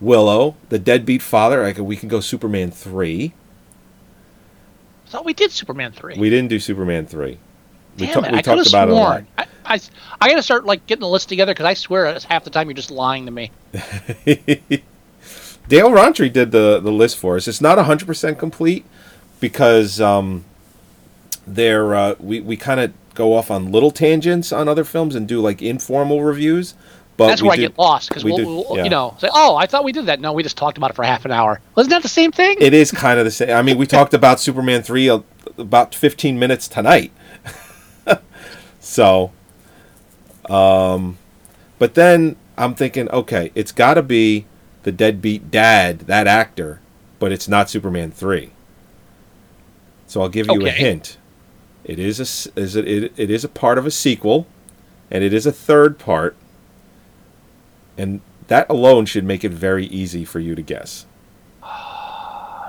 Willow, the deadbeat father? I could, we can go Superman three. I thought we did Superman three. We didn't do Superman three. We, Damn ta- it. we I talked about sworn. it a lot. I, I, I got to start like getting the list together because I swear it's half the time you're just lying to me. Dale Rowntree did the, the list for us. It's not one hundred percent complete because... Um, There, uh, we, we kind of go off on little tangents on other films and do like informal reviews, But that's where I did, get lost, because we we'll, did, we'll yeah. you know, say, oh, I thought we did that. No, we just talked about it for half an hour. Wasn't that the same thing? It is kind of the same. I mean, we talked about Superman three uh, about fifteen minutes tonight. So, um, but then I'm thinking, okay, it's got to be the deadbeat dad, that actor, but it's not Superman three. So I'll give you okay. a hint. It is a is it, it it is a part of a sequel, and it is a third part. And that alone should make it very easy for you to guess.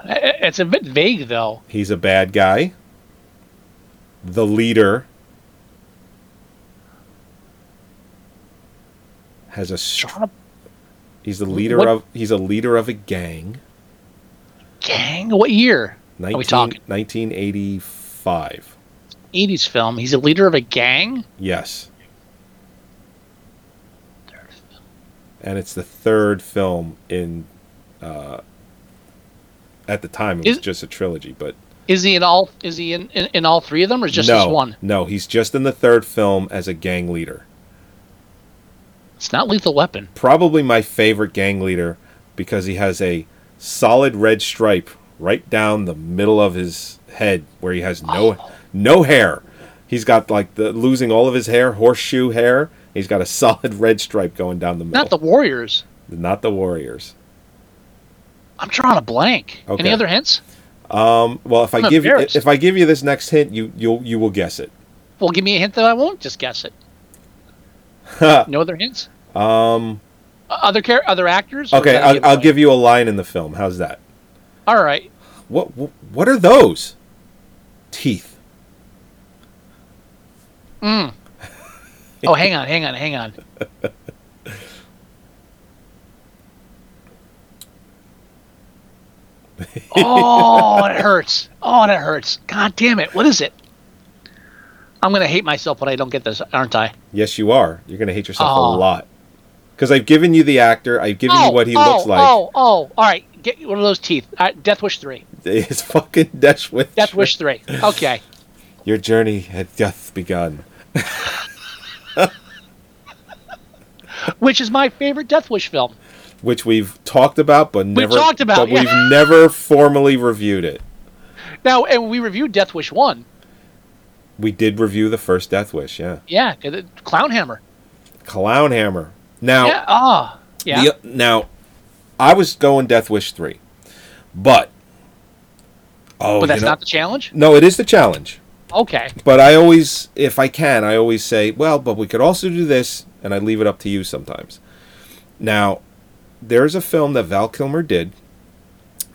It's a bit vague, though. He's a bad guy. The leader has a. Str- he's the leader what? of. He's a leader of a gang. Gang? What year? nineteen, are we talking? nineteen eighty-five. eighties film. He's a leader of a gang? Yes. And it's the third film in, uh, at the time it was is, just a trilogy. But is he in all? Is he in, in, in all three of them, or just no, this one? No, he's just in the third film as a gang leader. It's not Lethal Weapon. Probably my favorite gang leader, because he has a solid red stripe right down the middle of his head, where he has no oh. no hair. He's got like the losing all of his hair, horseshoe hair. He's got a solid red stripe going down the middle. Not the Warriors. Not the Warriors. I'm drawing a blank. Okay. Any other hints? Um, well, if I'm I give you, if I give you this next hint, you you'll you will guess it. Well, give me a hint that I won't just guess it. No other hints? Um, other car- other actors? Okay, I'll, give, I'll give you a line in the film. How's that? All right. What what, what are those? Teeth. Mm. Oh, hang on, hang on, hang on. Oh, it hurts. Oh, that hurts. God damn it. What is it? I'm going to hate myself when I don't get this, aren't I? Yes, you are. You're going to hate yourself oh. a lot. Because I've given you the actor. I've given oh, you what he oh, looks like. Oh, oh, all right. Get one of those teeth. All right, Death Wish Three. It's fucking Death Wish Death Wish Three. Okay. Your journey had just begun. Which is my favorite Death Wish film. Which we've talked about, but never we've talked about, but yeah. we've never formally reviewed it. Now, and we reviewed Death Wish one. We did review the first Death Wish, yeah. Yeah, Clownhammer. Clownhammer. Now, yeah. Oh, yeah. The, now, I was going Death Wish three, but oh, but that's you know, not the challenge? No, it is the challenge. Okay. But I always, if I can, I always say, well, but we could also do this, and I leave it up to you sometimes. Now, there's a film that Val Kilmer did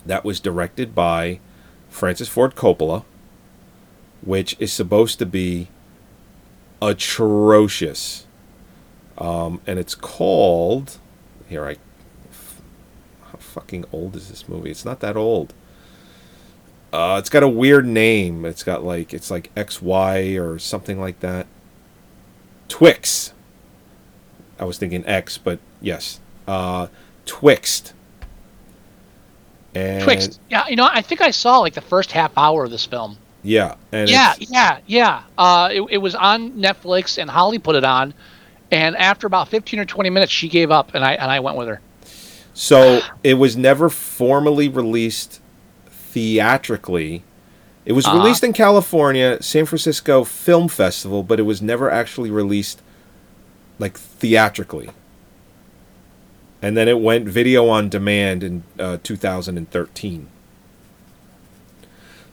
that was directed by Francis Ford Coppola, which is supposed to be atrocious. Um, and it's called, here I, how fucking old is this movie? It's not that old. Uh, it's got a weird name. It's got like it's like X Y or something like that. Twix. I was thinking X, but yes, uh, Twixt. And Twixt. Yeah, you know, I think I saw like the first half hour of this film. Yeah. And yeah, yeah, yeah. Uh, it, it was on Netflix, and Holly put it on, and after about fifteen or twenty minutes, she gave up, and I and I went with her. So it was never formally released. Theatrically, it was uh-huh. released in California, San Francisco Film Festival, but it was never actually released like theatrically. And then it went video on demand in uh, two thousand thirteen.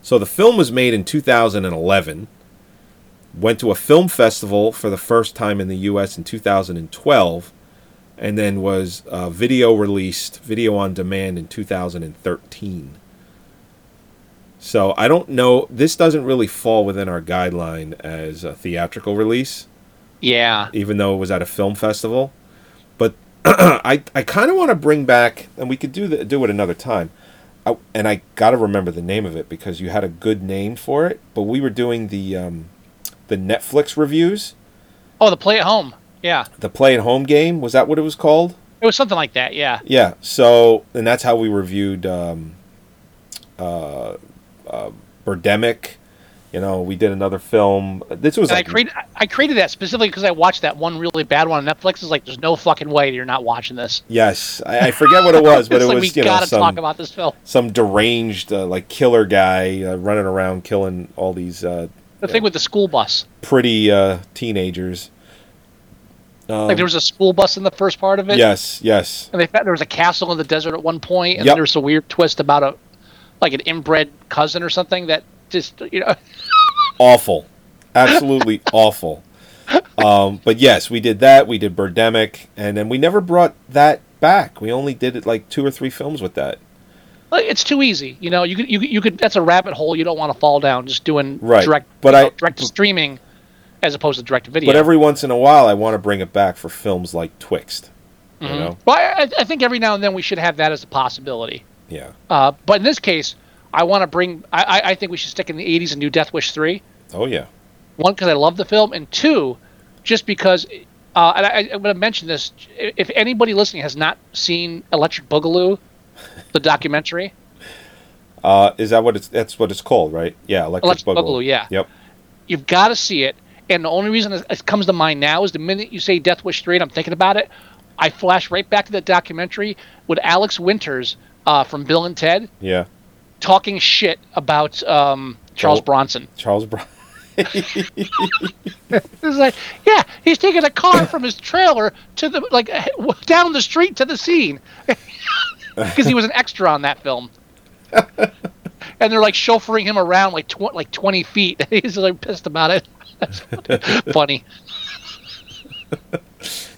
So the film was made in two thousand eleven, went to a film festival for the first time in the U S in two thousand twelve, and then was uh, video released, video on demand in two thousand thirteen. So I don't know. This doesn't really fall within our guideline as a theatrical release. Yeah. Even though it was at a film festival. But I I kind of want to bring back, and we could do the, do it another time. I, and I got to remember the name of it because you had a good name for it. But we were doing the um, the Netflix reviews. Oh, the Play at Home. Yeah. The Play at Home game. Was that what it was called? It was something like that. Yeah. Yeah. So and that's how we reviewed. Um, uh, Uh, Birdemic You know, we did another film. This was. Like, I created I created that specifically because I watched that one really bad one on Netflix. It's like, there's no fucking way you're not watching this. Yes, I, I forget what it was, but it like was we you gotta know some talk about this film. Some deranged uh, like killer guy uh, running around killing all these. Uh, the thing know, with the school bus. Pretty uh, teenagers. Um, like there was a school bus in the first part of it. Yes, yes. And they found there was a castle in the desert at one point, and yep. there was a weird twist about a, like an inbred cousin or something that just you know, awful, absolutely awful. Um, but yes, we did that. We did Birdemic, and then we never brought that back. We only did it like two or three films with that. It's too easy, you know. You could, you, you could. That's a rabbit hole you don't want to fall down. Just doing right. direct, but I, know, direct to streaming. As opposed to direct-to-video. But every once in a while, I want to bring it back for films like Twixt. You mm-hmm. know? Well, I, I think every now and then we should have that as a possibility. Yeah. Uh, but in this case, I want to bring... I, I think we should stick in the eighties and do Death Wish Three. Oh, yeah. One, because I love the film, and two, just because... Uh, and I, I'm going to mention this. If anybody listening has not seen Electric Boogaloo, the documentary... Uh, is that what it's... That's what it's called, right? Yeah, Electric, Electric Boogaloo. Boogaloo, yeah. Yep. You've got to see it. And the only reason it comes to mind now is the minute you say Death Wish Three and I'm thinking about it, I flash right back to that documentary with Alex Winters uh, from Bill and Ted yeah, talking shit about um, Charles, Charles Bronson. Charles Bronson. It's like, yeah, he's taking a car from his trailer to the like down the street to the scene because he was an extra on that film. And they're like chauffeuring him around like tw- like twenty feet. He's like pissed about it. That's funny.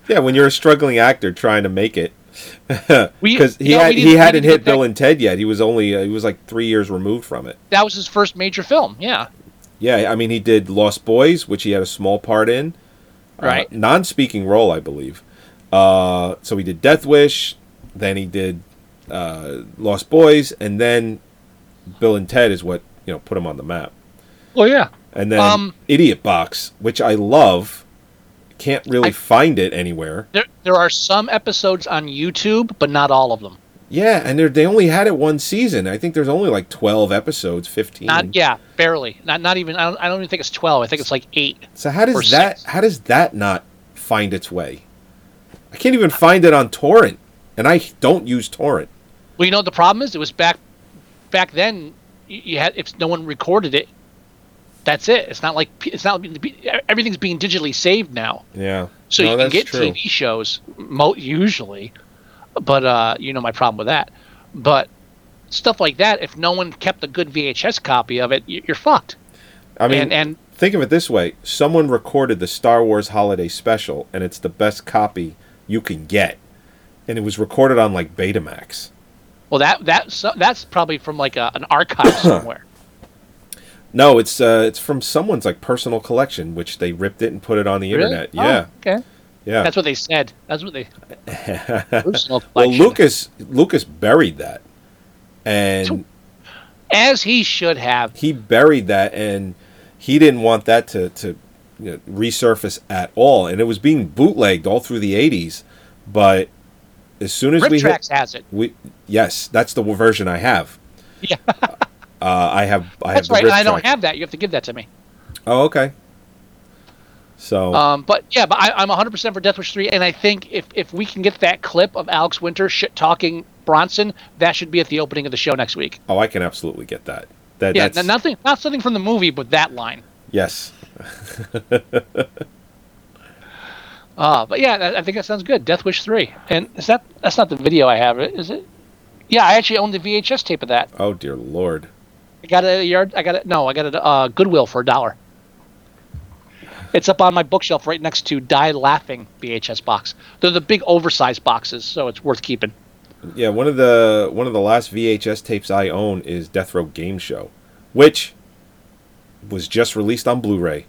Yeah, when you're a struggling actor trying to make it, because he, no, had, he hadn't hit Bill and Ted yet. He was only uh, he was like three years removed from it. That was his first major film. Yeah. Yeah, I mean, he did Lost Boys, which he had a small part in, right? Uh, non-speaking role, I believe. Uh, so he did Death Wish, then he did uh, Lost Boys, and then Bill and Ted is what you know put him on the map. Oh yeah. And then um, Idiot Box, which I love, can't really I, find it anywhere. There, there are some episodes on YouTube, but not all of them. Yeah, and they only had it one season. I think there's only like twelve episodes, fifteen. Not, yeah, barely. Not not even. I don't, I don't even think it's twelve. I think it's like eight. So how does that six. how does that not find its way? I can't even find it on Torrent, and I don't use Torrent. Well, you know what the problem is? It was back back then. You had if no one recorded it. That's it. It's not like it's not everything's being digitally saved now. Yeah. So no, you can get true. T V shows mo- usually, but uh, you know my problem with that. But stuff like that, if no one kept a good V H S copy of it, you're fucked. I mean, and, and think of it this way: someone recorded the Star Wars Holiday Special, and it's the best copy you can get, and it was recorded on like Betamax. Well, that that's that's probably from like a, an archive somewhere. No, it's uh, it's from someone's like personal collection, which they ripped it and put it on the really? internet. Oh, yeah, okay, yeah. That's what they said. That's what they. Personal collection. Well, Lucas Lucas buried that, and as he should have, he buried that, and he didn't want that to to you know, resurface at all. And it was being bootlegged all through the eighties. But as soon as Rip we Trax hit, has it, we yes, that's the version I have. Yeah. Uh, I have. I That's have right. The and I don't track. have that. You have to give that to me. Oh, okay. So. Um, but yeah, but I, I'm one hundred percent for Death Wish Three, and I think if if we can get that clip of Alex Winter shit talking Bronson, that should be at the opening of the show next week. Oh, I can absolutely get that. That yeah, that's... nothing, not something from the movie, but that line. Yes. uh but yeah, I think that sounds good. Death Wish Three, and is that that's not the video I have, is it? Yeah, I actually own the V H S tape of that. Oh dear Lord. I got a yard. I got it. No, I got it. Uh, Goodwill for a dollar. It's up on my bookshelf right next to Die Laughing V H S box. They're the big oversized boxes, so it's worth keeping. Yeah, one of the one of the last V H S tapes I own is Death Row Game Show, which was just released on Blu-ray.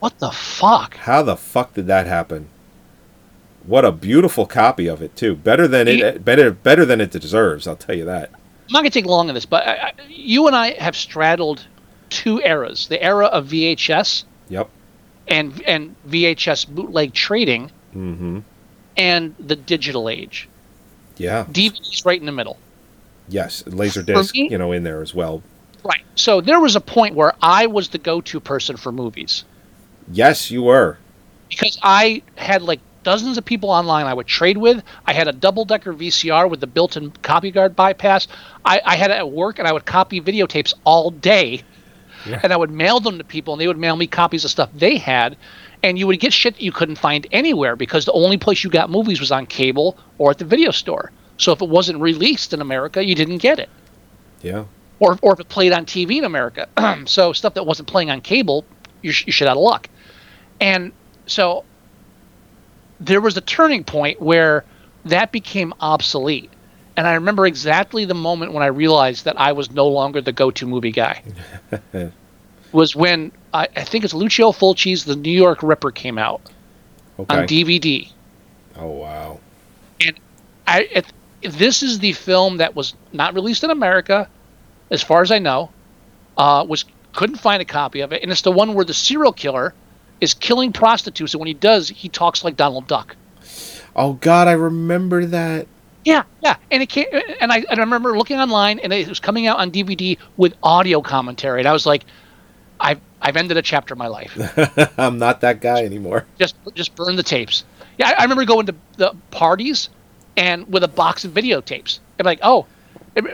What the fuck? How the fuck did that happen? What a beautiful copy of it too. Better than it. Better better than it deserves. I'll tell you that. I'm not going to take long on this, but I, I, you and I have straddled two eras. The era of V H S yep. and and V H S bootleg trading mm-hmm. and the digital age. Yeah. D V D's right in the middle. Yes, Laserdisc, you know, in there as well. Right. So there was a point where I was the go-to person for movies. Yes, you were. Because I had like dozens of people online I would trade with. I had a double-decker V C R with the built-in copy guard bypass. I, I had it at work, and I would copy videotapes all day. Yeah. And I would mail them to people, and they would mail me copies of stuff they had. And you would get shit that you couldn't find anywhere because the only place you got movies was on cable or at the video store. So if it wasn't released in America, you didn't get it. Yeah. Or or if it played on T V in America. So stuff that wasn't playing on cable, you're, you're shit out of luck. And so there was a turning point where that became obsolete. And I remember exactly the moment when I realized that I was no longer the go-to movie guy. Was when I, I think it's Lucio Fulci's The New York Ripper came out okay. on D V D. Oh, wow. And I it, this is the film that was not released in America, as far as I know, uh, was couldn't find a copy of it. And it's the one where the serial killer is killing prostitutes. And when he does, he talks like Donald Duck. Oh, God, I remember that. Yeah, yeah. And it came, and I, and I remember looking online, and it was coming out on D V D with audio commentary. And I was like, I've I've ended a chapter of my life. I'm not that guy anymore. Just just burn the tapes. Yeah, I, I remember going to the parties and with a box of videotapes. And like, oh,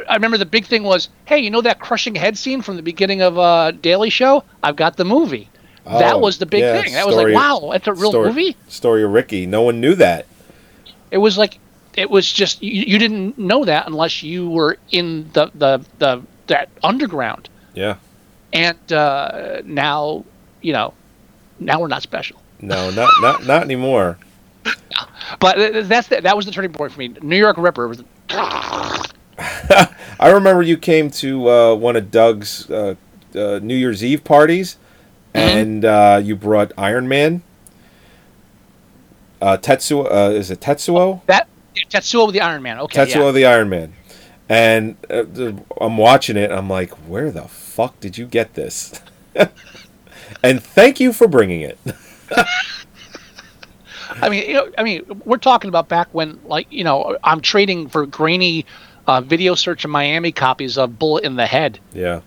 I remember the big thing was, hey, you know that crushing head scene from the beginning of uh, Daily Show? I've got the movie. Oh, that was the big yeah, thing. That was like, wow, that's a real story, movie? Story of Ricky. No one knew that. It was like, it was just, you, you didn't know that unless you were in the, the, the that underground. Yeah. And uh, now, you know, now we're not special. No, not not not anymore. But that's the, that was the turning point for me. New York Ripper was. I remember you came to uh, one of Doug's uh, uh, New Year's Eve parties, mm-hmm. and uh, you brought Iron Man. Uh, Tetsuo uh, is it Tetsuo? That yeah, Tetsuo the Iron Man. Okay. Tetsuo yeah. the Iron Man, and uh, I'm watching it. I'm like, where the fuck? fuck did you get this? And thank you for bringing it. I mean, you know, I mean, we're talking about back when, like, you know, I'm trading for grainy uh, video search in Miami copies of Bullet in the Head. Yeah.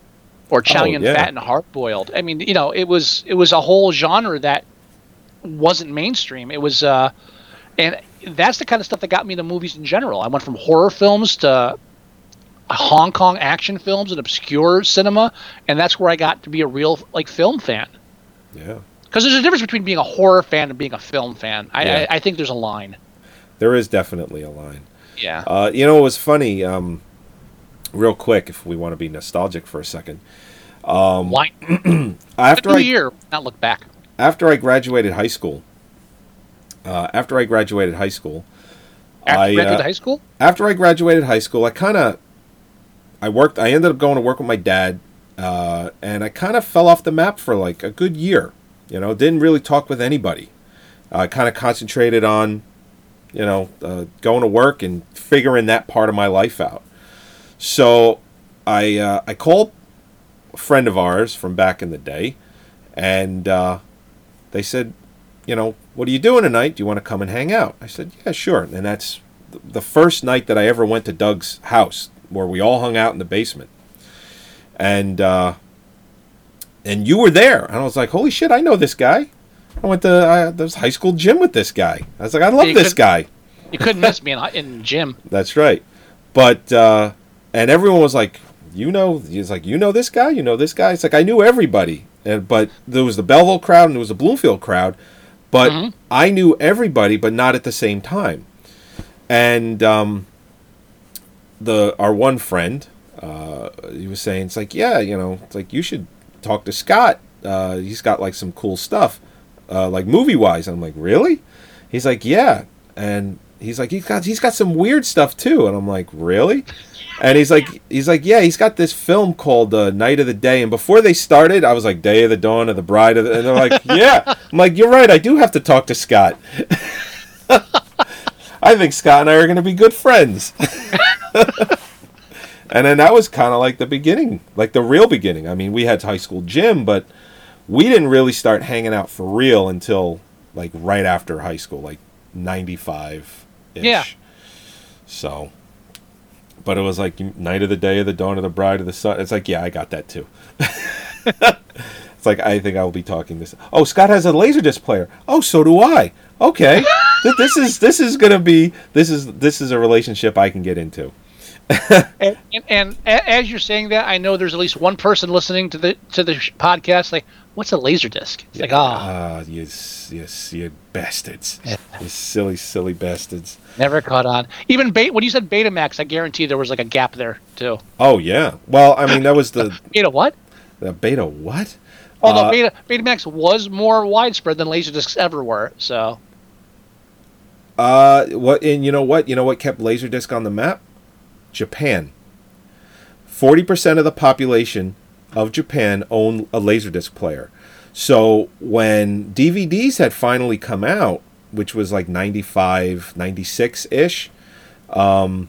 Or Chow Yun oh, yeah. Fat and Hard Boiled. I mean, you know, it was it was a whole genre that wasn't mainstream. It was, uh, and that's the kind of stuff that got me into movies in general. I went from horror films to Hong Kong action films and obscure cinema, and that's where I got to be a real like film fan. Yeah, because there's a difference between being a horror fan and being a film fan. I, yeah. I, I think there's a line. There is definitely a line. Yeah. Uh, you know, it was funny. Um, real quick, if we want to be nostalgic for a second. Um, line. after I year, not look back. After I graduated high school. Uh, after I graduated high school. After I graduated uh, high school. After I graduated high school, I kind of. I worked. I ended up going to work with my dad, uh, and I kind of fell off the map for like a good year. You know, didn't really talk with anybody. I uh, kind of concentrated on, you know, uh, going to work and figuring that part of my life out. So I uh, I called a friend of ours from back in the day, and uh, they said, you know, what are you doing tonight? Do you want to come and hang out? I said, yeah, sure. And that's the first night that I ever went to Doug's house, where we all hung out in the basement. And uh, and you were there. And I was like, holy shit, I know this guy. I went to uh, this high school gym with this guy. I was like, I love you this guy. You couldn't miss me in, in gym. That's right. But, uh, and everyone was like, you know, he's like, you know this guy? You know this guy? It's like, I knew everybody. And, but there was the Belleville crowd and there was the Bloomfield crowd. But mm-hmm. I knew everybody, but not at the same time. And, um... The our one friend, uh, he was saying, it's like, yeah, you know, it's like, you should talk to Scott. Uh, he's got, like, some cool stuff, uh, like, movie-wise. And I'm like, really? He's like, yeah. And he's like, he's got he's got some weird stuff, too. And I'm like, really? And he's like, he's like, yeah, he's got this film called uh, Night of the Day. And before they started, I was like, Day of the Dawn of the Bride of the... And they're like, yeah. I'm like, you're right, I do have to talk to Scott. I think Scott and I are going to be good friends. And then that was kind of like the beginning, like the real beginning. I mean, we had high school gym, but we didn't really start hanging out for real until like right after high school, like ninety-five-ish. Yeah. So, but it was like Night of the Day of the Dawn of the Bride of the Sun. It's like, yeah, I got that too. It's like, I think I will be talking this. Oh, Scott has a Laserdisc player. Oh, so do I. Okay, this is this is gonna be this is this is a relationship I can get into. and, and, and as you're saying that, I know there's at least one person listening to the to the podcast. Like, what's a Laserdisc? It's yeah. like, ah, oh. uh, yes, yes, you bastards, yeah. you silly, silly bastards. Never caught on. Even beta, when you said Betamax, I guarantee there was like a gap there too. Oh yeah. Well, I mean, that was the beta what? The beta what? Although uh, beta Betamax was more widespread than Laserdiscs ever were, so. Uh, what and you know what you know what kept Laserdisc on the map? Japan. forty percent of the population of Japan owned a Laserdisc player. So when D V Ds had finally come out, which was like ninety-five, ninety-six-ish, um,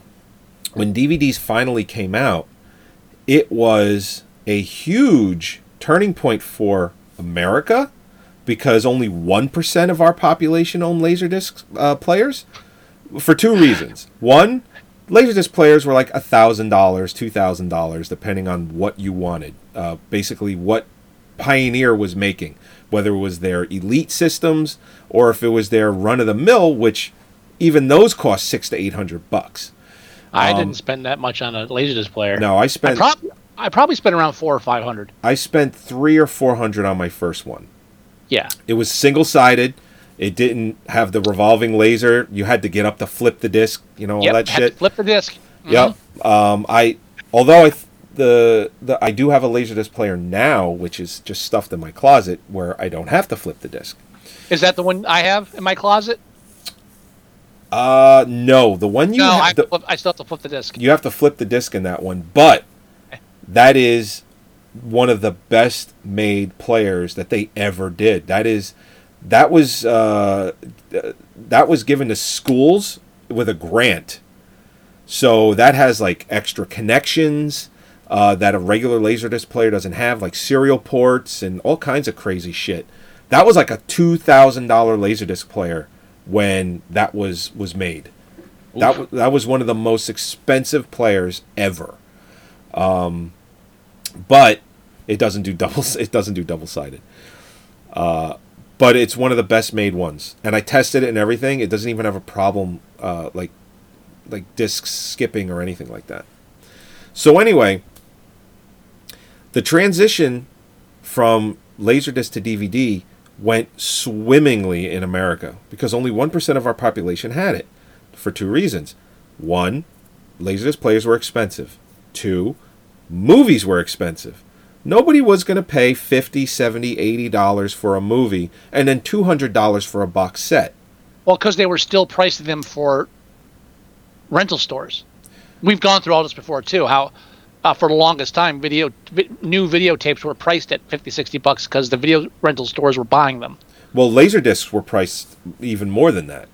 when D V Ds finally came out, it was a huge turning point for America because only one percent of our population owned Laserdisc uh, players for two reasons. One, Laserdisc players were like a thousand dollars, two thousand dollars, depending on what you wanted. Uh, basically, what Pioneer was making, whether it was their Elite systems or if it was their run-of-the-mill, which even those cost six to eight hundred bucks. I um, didn't spend that much on a Laserdisc player. No, I spent. I, prob- I probably spent around four or five hundred. I spent three or four hundred on my first one. Yeah, it was single-sided. It didn't have the revolving laser. You had to get up to flip the disc, you know, all yep, that shit. To flip the disc. Mm-hmm. Yep. Um, I, although I, th- the the I do have a Laserdisc player now, which is just stuffed in my closet where I don't have to flip the disc. Is that the one I have in my closet? Uh, no, the one you. No, have I, the, flip, I still have to flip the disc. You have to flip the disc in that one, but that is one of the best made players that they ever did. That is. That was uh, that was given to schools with a grant, so that has like extra connections uh, that a regular Laserdisc player doesn't have, like serial ports and all kinds of crazy shit. That was like a two thousand dollar Laserdisc player when that was was made. Oof. That w- that was one of the most expensive players ever, um, but it doesn't do double. It doesn't do double sided. Uh, But it's one of the best made ones, and I tested it and everything. It doesn't even have a problem, uh, like, like discs skipping or anything like that. So anyway, the transition from Laserdisc to D V D went swimmingly in America because only one percent of our population had it, for two reasons: one, Laserdisc players were expensive; two, movies were expensive. Nobody was going to pay fifty dollars, seventy dollars, eighty dollars for a movie and then two hundred dollars for a box set. Well, because they were still pricing them for rental stores. We've gone through all this before, too, how uh, for the longest time, video vi- new videotapes were priced at fifty, sixty bucks because the video rental stores were buying them. Well, Laserdiscs were priced even more than that.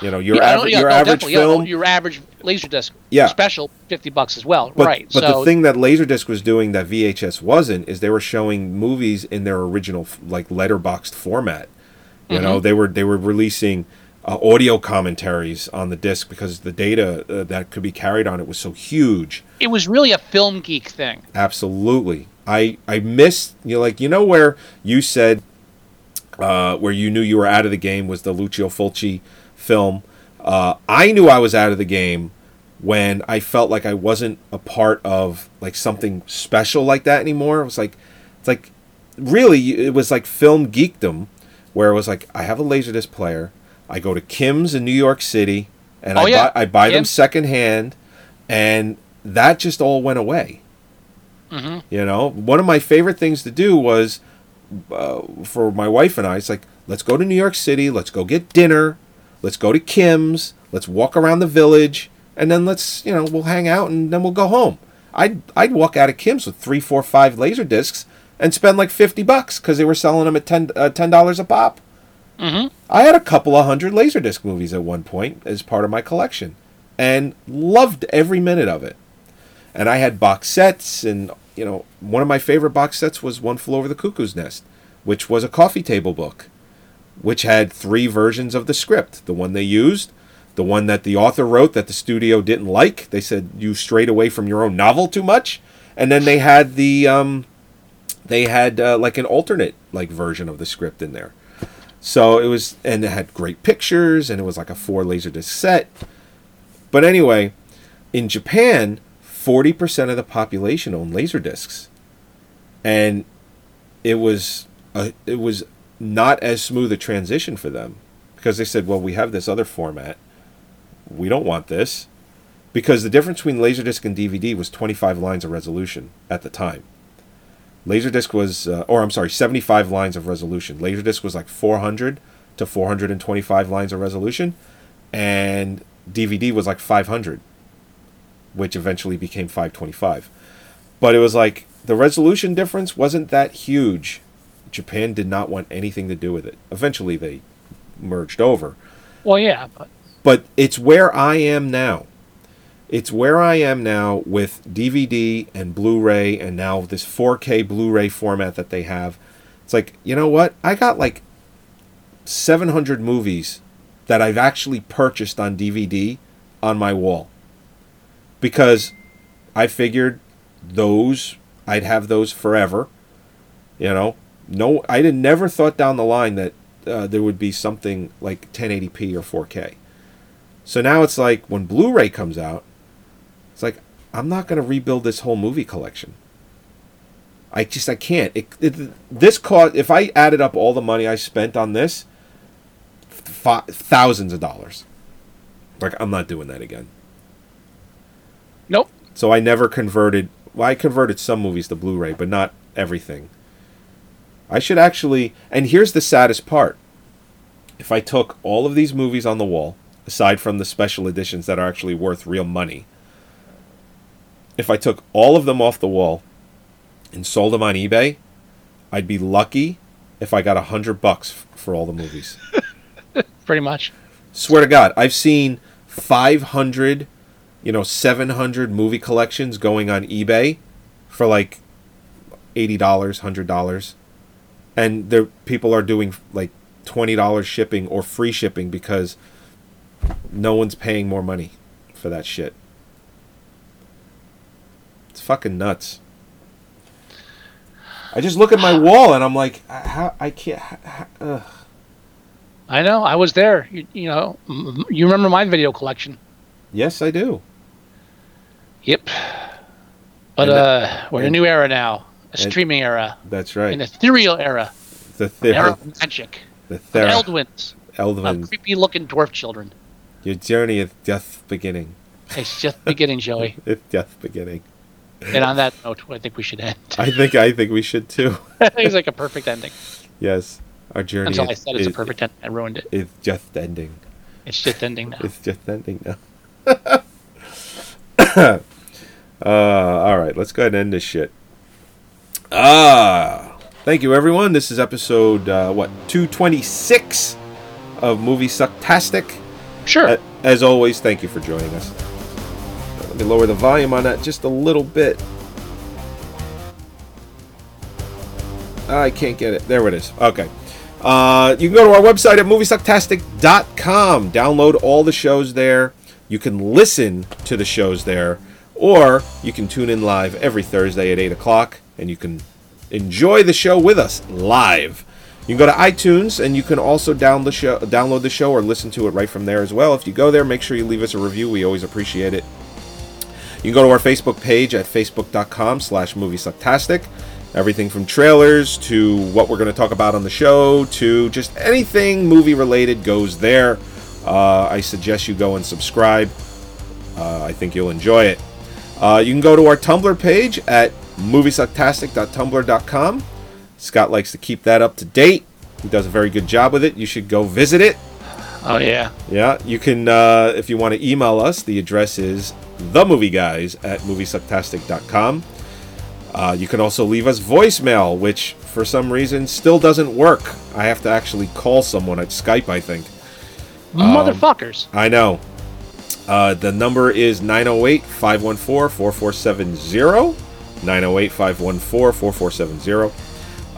You know, your, yeah, aver- yeah, your no, average film... Yeah, your average Laserdisc yeah. special, fifty bucks as well. But, right. But so, the thing that Laserdisc was doing that V H S wasn't is they were showing movies in their original, like, letterboxed format. You mm-hmm. know, they were they were releasing uh, audio commentaries on the disc because the data uh, that could be carried on it was so huge. It was really a film geek thing. Absolutely. I, I missed, you know, like, you know where you said, uh, where you knew you were out of the game was the Lucio Fulci film. Uh, I knew I was out of the game when I felt like I wasn't a part of like something special like that anymore. It was like, it's like, really, it was like film geekdom, where it was like I have a Laserdisc player. I go to Kim's in New York City, and oh, I yeah. buy, I buy yeah. them secondhand, and that just all went away. Mm-hmm. You know, one of my favorite things to do was uh, for my wife and I. It's like, let's go to New York City. Let's go get dinner. Let's go to Kim's, let's walk around the village, and then let's, you know, we'll hang out and then we'll go home. I'd I'd walk out of Kim's with three, four, five laser discs and spend like fifty bucks because they were selling them at ten dollars a pop. Mm-hmm. I had a couple of hundred Laserdisc movies at one point as part of my collection and loved every minute of it. And I had box sets and, you know, one of my favorite box sets was One Flew Over the Cuckoo's Nest, which was a coffee table book, which had three versions of the script. The one they used, the one that the author wrote that the studio didn't like. They said you strayed away from your own novel too much. And then they had the um, they had uh, like an alternate like version of the script in there. So it was, and it had great pictures, and it was like a four Laserdisc set. But anyway, in Japan, forty percent of the population owned Laserdiscs. And it was a, it was not as smooth a transition for them, because they said, well, we have this other format. We don't want this. Because the difference between Laserdisc and D V D was twenty-five lines of resolution at the time. Laserdisc was, uh, or I'm sorry, seventy-five lines of resolution. Laserdisc was like four hundred to four twenty-five lines of resolution, and D V D was like five hundred, which eventually became five twenty-five. But it was like, the resolution difference wasn't that huge. Japan did not want anything to do with it. Eventually they merged over. Well, yeah. But, but it's where I am now. It's where I am now with D V D and Blu-ray, and now this four K Blu-ray format that they have. It's like, you know what? I got like seven hundred movies that I've actually purchased on D V D on my wall. Because I figured those, I'd have those forever. You know? No, I didn't, never thought down the line that uh, there would be something like ten eighty p or four K. So now it's like when Blu-ray comes out, it's like, I'm not going to rebuild this whole movie collection. I just, I can't. It, it, this cost, if I added up all the money I spent on this, f- thousands of dollars. Like, I'm not doing that again. Nope. So I never converted, well, I converted some movies to Blu-ray, but not everything. I should actually, and here's the saddest part. If I took all of these movies on the wall, aside from the special editions that are actually worth real money, if I took all of them off the wall and sold them on eBay, I'd be lucky if I got a hundred bucks f- for all the movies. Pretty much. Swear to God, I've seen five hundred, you know, seven hundred movie collections going on eBay for like eighty dollars, one hundred dollars. And there, people are doing like twenty dollars shipping or free shipping because no one's paying more money for that shit. It's fucking nuts. I just look at my wall and I'm like, how I can't. How, ugh. I know. I was there. You, you know, you remember my video collection? Yes, I do. Yep. But that, uh, we're in a new era now, a streaming and, era. That's right. An ethereal era. The ethereal era of magic. The thera- Eldwins. Eldwin. Creepy looking dwarf children. Your journey is just beginning. It's just beginning, Joey. It's just beginning. And on that note, I think we should end. I think I think we should too. I think it's like a perfect ending. Yes. Our journey. Until is, I said it's is, a perfect ending. I ruined it. It's just ending. It's just ending now. It's just ending now. uh, all right, let's go ahead and end this shit. Ah, thank you, everyone. This is episode uh, what two twenty-six of Movie Sucktastic. Sure. Uh, as always, thank you for joining us. Let me lower the volume on that just a little bit. I can't get it. There it is. Okay. Uh, you can go to our website at movie sucktastic dot com. Download all the shows there. You can listen to the shows there. Or you can tune in live every Thursday at eight o'clock. And you can enjoy the show with us live. You can go to iTunes, and you can also down the show, download the show or listen to it right from there as well. If you go there, make sure you leave us a review. We always appreciate it. You can go to our Facebook page at facebook.com slash moviesucktastic. Everything from trailers to what we're going to talk about on the show to just anything movie-related goes there. Uh, I suggest you go and subscribe. Uh, I think you'll enjoy it. Uh, you can go to our Tumblr page at moviesucktastic dot tumblr dot com. Scott likes to keep that up to date. He does a very good job with it. You should go visit it. Oh, yeah. Yeah. You can, uh, if you want to email us, the address is themovieguys at moviesucktastic dot com. Uh, you can also leave us voicemail, which for some reason still doesn't work. I have to actually call someone at Skype, I think. Motherfuckers. Um, I know. Uh, the number is nine oh eight, five one four, four four seven zero. nine oh eight, five one four, four four seven zero.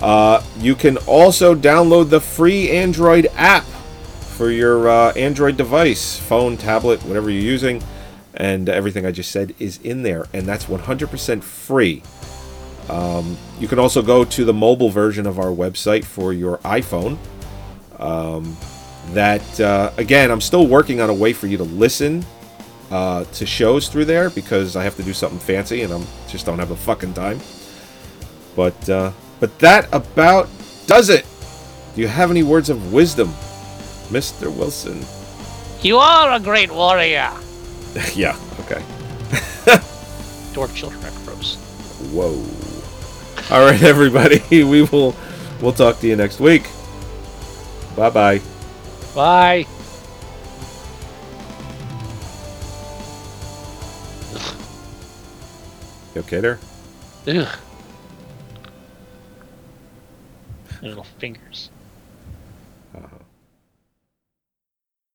Uh, you can also download the free Android app for your uh, Android device, phone, tablet, whatever you're using. And everything I just said is in there, and that's one hundred percent free. Um, you can also go to the mobile version of our website for your iPhone. Um, that, uh, again, I'm still working on a way for you to listen uh, to shows through there, because I have to do something fancy, and I just don't have the fucking time. But, uh, but that about does it. Do you have any words of wisdom, Mister Wilson? You are a great warrior. Yeah, okay. Dwarf children are gross. Whoa. All right, everybody. We will we'll talk to you next week. Bye-bye. Bye. You okay there? Ugh. Little fingers.